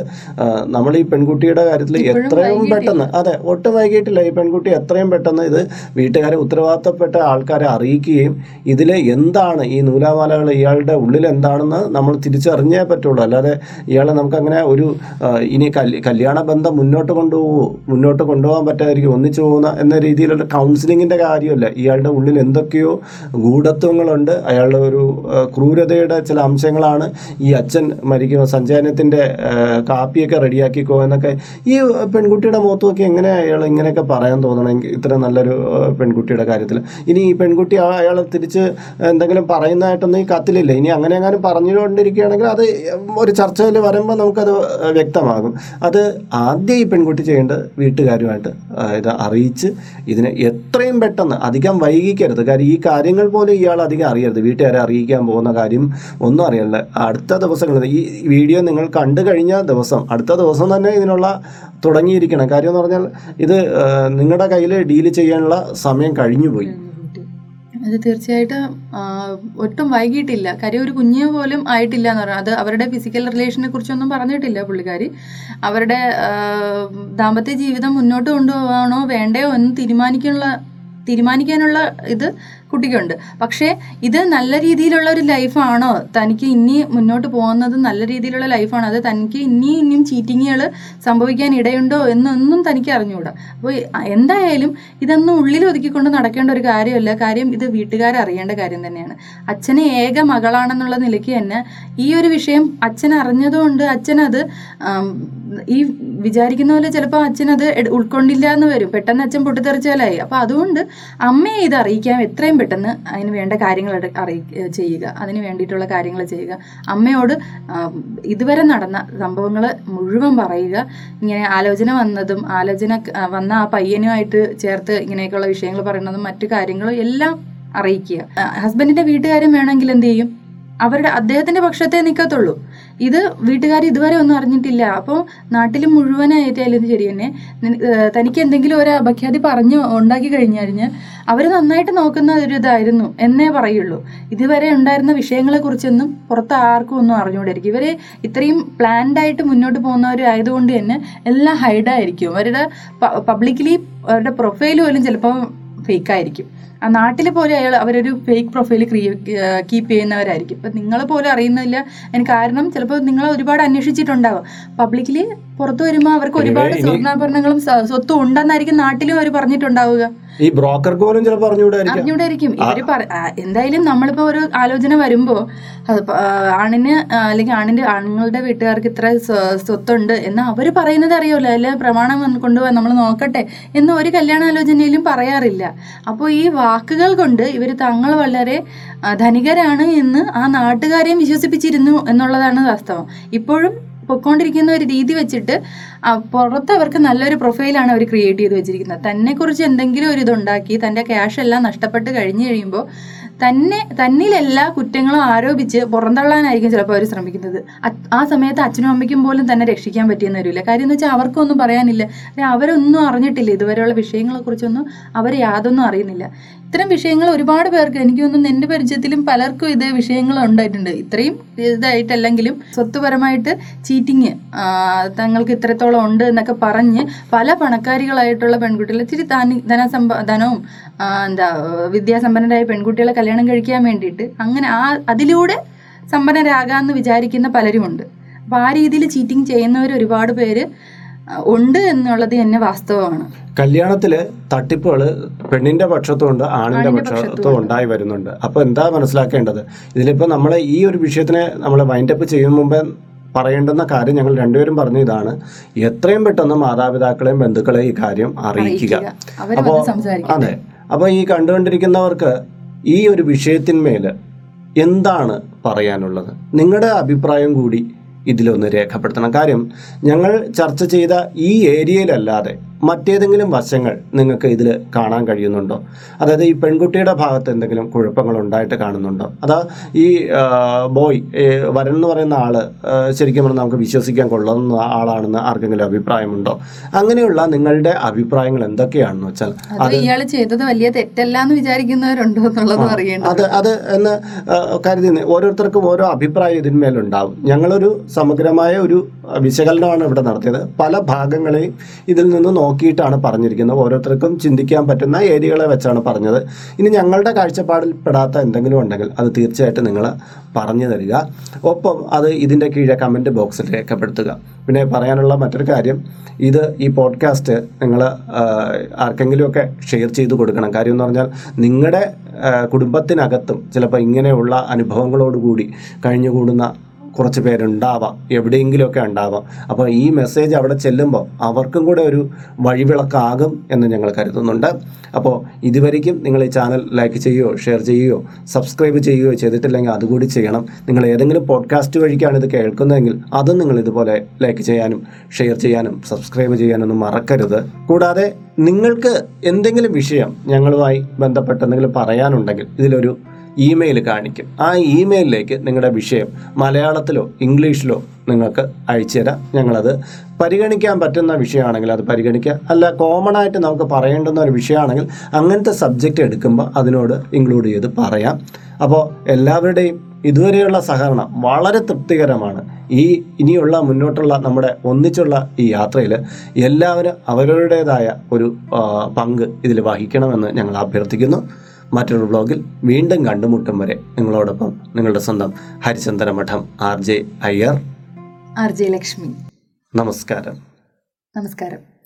നമ്മൾ ഈ പെൺകുട്ടിയുടെ കാര്യത്തിൽ എത്രയും പെട്ടെന്ന്, അതെ ഒട്ടും വൈകിട്ടില്ല, ഈ പെൺകുട്ടി എത്രയും പെട്ടെന്ന് ഇത് വീട്ടുകാരെ, ഉത്തരവാദിത്തപ്പെട്ട ആൾക്കാരെ അറിയിക്കുകയും ഇതിൽ എന്താണ് ഈ നൂലാമാലകൾ, ഇയാളുടെ ഉള്ളിൽ എന്താണെന്ന് നമ്മൾ തിരിച്ചറിഞ്ഞേ പറ്റുള്ളൂ. അല്ലാതെ ഇയാളെ നമുക്കങ്ങനെ ഒരു ഇനി കല്യാണ ബന്ധം മുന്നോട്ട് കൊണ്ടുപോകാൻ പറ്റാതിരിക്കും, ഒന്നിച്ചു പോകുന്ന എന്ന രീതിയിലുള്ള കൗൺസിലിങ്ങിൻ്റെ കാര്യമല്ല. ഇയാളുടെ ഉള്ളിൽ എന്തൊക്കെയോ ഗൂഢത്വങ്ങളുണ്ട്, അയാളുടെ ഒരു ക്രൂരതയുടെ ചില അംശങ്ങളാണ്. ഈ അച്ഛൻ മരിക്കുമ്പോൾ സഞ്ചയനത്തിൻ്റെ കാപ്പിയൊക്കെ റെഡിയാക്കിക്കോ എന്നൊക്കെ ഈ പെൺകുട്ടിയുടെ മുഖത്ത് നോക്കി എങ്ങനെ അയാൾ ഇങ്ങനെയൊക്കെ പറയാൻ തോന്നണമെങ്കിൽ, ഇത്ര നല്ലൊരു പെൺകുട്ടിയുടെ കാര്യത്തിൽ ഇനി ഈ പെൺകുട്ടി അയാൾ തിരിച്ച് എന്തെങ്കിലും പറയുന്നതായിട്ടൊന്നും ഈ കത്തിലില്ല. ഇനി അങ്ങനെ എങ്ങാനും പറഞ്ഞുകൊണ്ടിരിക്കുകയാണെങ്കിൽ അത് ഒരു ചർച്ചയിൽ വരുമ്പോൾ നമുക്കത് വ്യക്തമാകും. അത് ആദ്യം ഈ പെൺകുട്ടി ചെയ്യേണ്ടത് വീട്ടുകാരുമായിട്ട് ഇത് അറിയിച്ച് ഇതിനെ എത്രയും പെട്ടെന്ന്, അധികം വൈകിക്കരുത്. കാര്യം ഈ കാര്യങ്ങൾ പോലും ഇയാൾ അധികം അറിയരുത്, വീട്ടുകാരെ അറിയിക്കാൻ പോകുന്ന കാര്യം ഒന്നും അറിയരുത്. അടുത്ത ദിവസങ്ങളിൽ ഈ വീഡിയോ നിങ്ങൾ കണ്ടു കഴിഞ്ഞ ദിവസം, അടുത്ത ദിവസം തന്നെ ഇതിനുള്ള തുടങ്ങിയിരിക്കണം. കാര്യം എന്ന് പറഞ്ഞാൽ ഇത് നിങ്ങളുടെ കയ്യിൽ ഡീൽ ചെയ്യാനുള്ള സമയം കഴിഞ്ഞുപോയി. അത് തീർച്ചയായിട്ടും ഒട്ടും വൈകിട്ടില്ല. കാര്യം ഒരു കുഞ്ഞിനെ പോലും ആയിട്ടില്ല എന്ന് പറഞ്ഞാൽ, അത് അവരുടെ ഫിസിക്കൽ റിലേഷനെ കുറിച്ചൊന്നും പറഞ്ഞിട്ടില്ല പുള്ളിക്കാരി. അവരുടെ ദാമ്പത്യ ജീവിതം മുന്നോട്ട് കൊണ്ടുപോകണോ വേണ്ടയോ എന്ന് തീരുമാനിക്കാനുള്ള ഇത് കുട്ടിക്കുണ്ട്. പക്ഷേ ഇത് നല്ല രീതിയിലുള്ള ഒരു ലൈഫാണോ തനിക്ക് ഇനി മുന്നോട്ട് പോകുന്നത്, നല്ല രീതിയിലുള്ള ലൈഫാണോ, അത് തനിക്ക് ഇനിയും ചീറ്റിങ്ങുകൾ സംഭവിക്കാൻ ഇടയുണ്ടോ എന്നൊന്നും തനിക്ക് അറിഞ്ഞുകൂടാ. അപ്പോൾ എന്തായാലും ഇതൊന്നും ഉള്ളിൽ ഒതുക്കിക്കൊണ്ട് നടക്കേണ്ട ഒരു കാര്യമല്ല. കാര്യം ഇത് വീട്ടുകാരറിയേണ്ട കാര്യം തന്നെയാണ്. അച്ഛനെ ഏക മകളാണെന്നുള്ള നിലയ്ക്ക് തന്നെ ഈ ഒരു വിഷയം അച്ഛൻ അറിഞ്ഞതുകൊണ്ട് അച്ഛനത് ഈ വിചാരിക്കുന്ന പോലെ ചിലപ്പോൾ അച്ഛനത് ഉൾക്കൊണ്ടില്ല എന്ന് വരും. പെട്ടെന്ന് അച്ഛൻ പൊട്ടിത്തെറിച്ചാലായി. അപ്പോൾ അതുകൊണ്ട് അമ്മയെ ഇത് അറിയിക്കാം, എത്രയും പെട്ടെന്ന് അതിന് വേണ്ട കാര്യങ്ങൾ ചെയ്യുക, അതിന് വേണ്ടിയിട്ടുള്ള കാര്യങ്ങൾ ചെയ്യുക. അമ്മയോട് ഇതുവരെ നടന്ന സംഭവങ്ങൾ മുഴുവൻ പറയുക. ഇങ്ങനെ ആലോചന വന്ന ആ പയ്യനുമായിട്ട് ചേർത്ത് ഇങ്ങനെയൊക്കെയുള്ള വിഷയങ്ങൾ പറയുന്നതും മറ്റു കാര്യങ്ങളും എല്ലാം അറിയിക്കുക. ഹസ്ബൻഡിന്റെ വീട്ടുകാരും വേണമെങ്കിൽ എന്ത് ചെയ്യും, അവരുടെ അദ്ദേഹത്തിന്റെ പക്ഷത്തെ നിൽക്കത്തുള്ളൂ. ഇത് വീട്ടുകാർ ഇതുവരെ ഒന്നും അറിഞ്ഞിട്ടില്ല, അപ്പോൾ നാട്ടിൽ മുഴുവനായിട്ടായാലും ശരി തന്നെ, തനിക്ക് എന്തെങ്കിലും ഒരു അപഖ്യാതി പറഞ്ഞ് ഉണ്ടാക്കി കഴിഞ്ഞു കഴിഞ്ഞാൽ അവർ നന്നായിട്ട് നോക്കുന്ന ഒരു ഇതായിരുന്നു എന്നേ പറയുള്ളൂ. ഇതുവരെ ഉണ്ടായിരുന്ന വിഷയങ്ങളെ കുറിച്ചൊന്നും പുറത്ത് ആർക്കും ഒന്നും അറിഞ്ഞുകൊണ്ടിരിക്കും. ഇവർ ഇത്രയും പ്ലാൻഡായിട്ട് മുന്നോട്ട് പോകുന്നവരായതുകൊണ്ട് തന്നെ എല്ലാം ഹൈഡായിരിക്കും. അവരുടെ പബ്ലിക്കലി അവരുടെ പ്രൊഫൈൽ പോലും ചിലപ്പോൾ ഫേക്കായിരിക്കും. ആ നാട്ടിൽ പോലും അവരൊരു ഫേക്ക് പ്രൊഫൈൽ കീപ്പ് ചെയ്യുന്നവരായിരിക്കും. ഇപ്പം നിങ്ങളെ പോലും അറിയുന്നില്ല എനിക്ക്, കാരണം ചിലപ്പോൾ നിങ്ങൾ ഒരുപാട് അന്വേഷിച്ചിട്ടുണ്ടാവും. പബ്ലിക്കലി പുറത്തു വരുമ്പോൾ അവർക്ക് ഒരുപാട് സ്വർണ്ണാഭരണങ്ങളും സ്വത്തും ഉണ്ടെന്നായിരിക്കും നാട്ടിലും അവർ പറഞ്ഞിട്ടുണ്ടാവുക. ഈ ബ്രോക്കർക്ക് പോലും ചിലപ്പോൾ അറിഞ്ഞൂടായിരിക്കും. ഇവർ എന്തായാലും നമ്മളിപ്പോൾ ഒരു ആലോചന വരുമ്പോൾ ആണിന് അല്ലെങ്കിൽ ആണുങ്ങളുടെ വീട്ടുകാർക്ക് ഇത്ര സ്വത്തുണ്ട് എന്ന് അവർ പറയുന്നത് അറിയൂല. അല്ലെ പ്രമാണം കൊണ്ടുപോകാൻ നമ്മൾ നോക്കട്ടെ എന്ന് ഒരു കല്യാണാലോചനയിലും പറയാറില്ല. അപ്പോൾ ഈ വാക്കുകൾ കൊണ്ട് ഇവർ തങ്ങൾ വളരെ ധനികരാണ് എന്ന് ആ നാട്ടുകാരെയും വിശ്വസിപ്പിച്ചിരുന്നു എന്നുള്ളതാണ് വാസ്തവം. ഇപ്പോഴും പൊയ്ക്കൊണ്ടിരിക്കുന്ന ഒരു രീതി വെച്ചിട്ട് പുറത്ത് അവർക്ക് നല്ലൊരു പ്രൊഫൈലാണ് അവർ ക്രിയേറ്റ് ചെയ്ത് വെച്ചിരിക്കുന്നത്. തന്നെക്കുറിച്ച് എന്തെങ്കിലും ഒരു ഇതുണ്ടാക്കി തൻ്റെ ക്യാഷ് എല്ലാം നഷ്ടപ്പെട്ട് കഴിഞ്ഞു കഴിയുമ്പോൾ തന്നിലെല്ലാ കുറ്റങ്ങളും ആരോപിച്ച് പുറന്തള്ളാനായിരിക്കും ചിലപ്പോൾ അവർ ശ്രമിക്കുന്നത്. ആ സമയത്ത് അച്ഛനും അമ്മയ്ക്കും പോലും തന്നെ രക്ഷിക്കാൻ പറ്റിയെന്ന് വരില്ല. കാര്യം എന്ന് വെച്ചാൽ അവർക്കൊന്നും പറയാനില്ല, അവരൊന്നും അറിഞ്ഞിട്ടില്ല, ഇതുവരെയുള്ള വിഷയങ്ങളെക്കുറിച്ചൊന്നും അവർ യാതൊന്നും അറിയുന്നില്ല. ഇത്തരം വിഷയങ്ങൾ ഒരുപാട് പേർക്ക്, എനിക്ക് തോന്നുന്നു എൻ്റെ പരിചയത്തിലും പലർക്കും ഇത് വിഷയങ്ങൾ ഉണ്ടായിട്ടുണ്ട്. ഇത്രയും ഇതായിട്ടല്ലെങ്കിലും സ്വത്തുപരമായിട്ട് ചീറ്റിങ് തങ്ങൾക്ക് ഇത്രത്തോളം ഉണ്ട് എന്നൊക്കെ പറഞ്ഞ് പല പണക്കാരികളായിട്ടുള്ള പെൺകുട്ടികൾ, ഇച്ചിരി ധനവും വിദ്യാസമ്പന്നരായ പെൺകുട്ടികളെ കല്യാണം കഴിക്കാൻ വേണ്ടിയിട്ട് അങ്ങനെ അതിലൂടെ സമ്പന്നരാകാമെന്ന് വിചാരിക്കുന്ന പലരുമുണ്ട്. അപ്പോൾ ആ രീതിയിൽ ചീറ്റിങ് ചെയ്യുന്നവർ ഒരുപാട് പേര് ഉണ്ട് എന്നുള്ളത് തന്നെ വാസ്തവമാണ്. കല്യാണത്തില് തട്ടിപ്പുകൾ പെണ്ണിന്റെ പക്ഷത്തുമുണ്ട്, ആണിന്റെ പക്ഷത്തും ഉണ്ടായി വരുന്നുണ്ട്. അപ്പൊ എന്താ മനസ്സിലാക്കേണ്ടത്? ഇതിലിപ്പോൾ നമ്മൾ ഈ ഒരു വിഷയത്തിനെ നമ്മൾ വൈൻഡപ്പ് ചെയ്യും മുമ്പേ പറയേണ്ടുന്ന കാര്യം ഞങ്ങൾ രണ്ടുപേരും പറഞ്ഞ ഇതാണ്: എത്രയും പെട്ടെന്ന് മാതാപിതാക്കളെയും ബന്ധുക്കളെയും ഈ കാര്യം അറിയിക്കുക. അപ്പോൾ അതെ, അപ്പോൾ ഈ കണ്ടുകൊണ്ടിരിക്കുന്നവർക്ക് ഈ ഒരു വിഷയത്തിന്മേൽ എന്താണ് പറയാനുള്ളത്? നിങ്ങളുടെ അഭിപ്രായം കൂടി ഇതിലൊന്ന് രേഖപ്പെടുത്തണം. കാര്യം ഞങ്ങൾ ചർച്ച ചെയ്ത ഈ ഏരിയയിലല്ലാതെ മറ്റേതെങ്കിലും വശങ്ങൾ നിങ്ങൾക്ക് ഇതിൽ കാണാൻ കഴിയുന്നുണ്ടോ? അതായത് ഈ പെൺകുട്ടിയുടെ ഭാഗത്ത് എന്തെങ്കിലും കുഴപ്പങ്ങൾ ഉണ്ടായിട്ട് കാണുന്നുണ്ടോ? അതാ ഈ ബോയ് വരൻ എന്ന് പറയുന്ന ആൾ ശരിക്കും പറഞ്ഞാൽ നമുക്ക് വിശ്വസിക്കാൻ കൊള്ളുന്ന ആളാണെന്ന് ആർക്കെങ്കിലും അഭിപ്രായമുണ്ടോ? അങ്ങനെയുള്ള നിങ്ങളുടെ അഭിപ്രായങ്ങൾ എന്തൊക്കെയാണെന്ന് വെച്ചാൽ അത് ഇയാൾ ചെയ്തത് വലിയ തെറ്റല്ല എന്ന് വിചാരിക്കുന്നവരുണ്ടോ എന്നുള്ളത് അറിയേണ്ടത്. അത് എന്ന് കരുതുന്ന ഓരോരുത്തർക്കും ഓരോ അഭിപ്രായം ഇതിന്മേലുണ്ടാവും. ഞങ്ങളൊരു സമഗ്രമായ ഒരു വിശകലനമാണ് ഇവിടെ നടത്തിയത്. പല ഭാഗങ്ങളെയും ഇതിൽ നിന്ന് നോക്കിയിട്ടാണ് പറഞ്ഞിരിക്കുന്നത്. ഓരോരുത്തർക്കും ചിന്തിക്കാൻ പറ്റുന്ന ഏരിയകളെ വെച്ചാണ് പറഞ്ഞത്. ഇനി ഞങ്ങളുടെ കാഴ്ചപ്പാടിൽ പെടാത്ത എന്തെങ്കിലും ഉണ്ടെങ്കിൽ അത് തീർച്ചയായിട്ടും നിങ്ങൾ പറഞ്ഞു തരിക. ഒപ്പം അത് ഇതിൻ്റെ കീഴെ കമൻറ്റ് ബോക്സിൽ രേഖപ്പെടുത്തുക. പിന്നെ പറയാനുള്ള മറ്റൊരു കാര്യം, ഇത് ഈ പോഡ്കാസ്റ്റ് നിങ്ങൾ ആർക്കെങ്കിലുമൊക്കെ ഷെയർ ചെയ്ത് കൊടുക്കണം. കാര്യം എന്ന് പറഞ്ഞാൽ നിങ്ങളുടെ കുടുംബത്തിനകത്തും ചിലപ്പോൾ ഇങ്ങനെയുള്ള അനുഭവങ്ങളോടുകൂടി കഴിഞ്ഞുകൂടുന്ന കുറച്ച് പേരുണ്ടാവാം, എവിടെയെങ്കിലുമൊക്കെ ഉണ്ടാവാം. അപ്പോൾ ഈ മെസ്സേജ് അവിടെ ചെല്ലുമ്പോൾ അവർക്കും കൂടെ ഒരു വഴിവിളക്കാകും എന്ന് ഞങ്ങൾ കരുതുന്നുണ്ട്. അപ്പോൾ ഇതുവരെയ്ക്കും നിങ്ങൾ ഈ ചാനൽ ലൈക്ക് ചെയ്യുകയോ ഷെയർ ചെയ്യുകയോ സബ്സ്ക്രൈബ് ചെയ്യുകയോ ചെയ്തിട്ടില്ലെങ്കിൽ അതുകൂടി ചെയ്യണം. നിങ്ങൾ ഏതെങ്കിലും പോഡ്കാസ്റ്റ് വഴിക്കാണ് ഇത് കേൾക്കുന്നതെങ്കിൽ അതും നിങ്ങൾ ഇതുപോലെ ലൈക്ക് ചെയ്യാനും ഷെയർ ചെയ്യാനും സബ്സ്ക്രൈബ് ചെയ്യാനൊന്നും മറക്കരുത്. കൂടാതെ നിങ്ങൾക്ക് എന്തെങ്കിലും വിഷയം ഞങ്ങളുമായി ബന്ധപ്പെട്ട് എന്തെങ്കിലും പറയാനുണ്ടെങ്കിൽ ഇതിലൊരു ഇമെയിൽ കാണിക്കും. ആ ഇമെയിലിലേക്ക് നിങ്ങളുടെ വിഷയം മലയാളത്തിലോ ഇംഗ്ലീഷിലോ നിങ്ങൾക്ക് അയച്ചു തരാം. ഞങ്ങളത് പരിഗണിക്കാൻ പറ്റുന്ന വിഷയമാണെങ്കിൽ അത് പരിഗണിക്കുക. അല്ല, കോമൺ ആയിട്ട് നമുക്ക് പറയേണ്ടുന്ന ഒരു വിഷയമാണെങ്കിൽ അങ്ങനത്തെ സബ്ജക്റ്റ് എടുക്കുമ്പോൾ അതിനോട് ഇൻക്ലൂഡ് ചെയ്ത് പറയാം. അപ്പോൾ എല്ലാവരുടെയും ഇതുവരെയുള്ള സഹകരണം വളരെ തൃപ്തികരമാണ്. ഈ ഇനിയുള്ള മുന്നോട്ടുള്ള നമ്മുടെ ഒന്നിച്ചുള്ള ഈ യാത്രയിൽ എല്ലാവരും അവരവരുടേതായ ഒരു പങ്ക് ഇതിൽ വഹിക്കണമെന്ന് ഞങ്ങൾ അഭ്യർത്ഥിക്കുന്നു. മറ്റൊരു വ്ളോഗിൽ വീണ്ടും കണ്ടുമുട്ടും വരെ നിങ്ങളോടൊപ്പം നിങ്ങളുടെ സ്വന്തം ഹരിചന്ദ്ര മഠം ആർ.ജെ. അയ്യർ, ആർ.ജെ. ലക്ഷ്മി. നമസ്കാരം.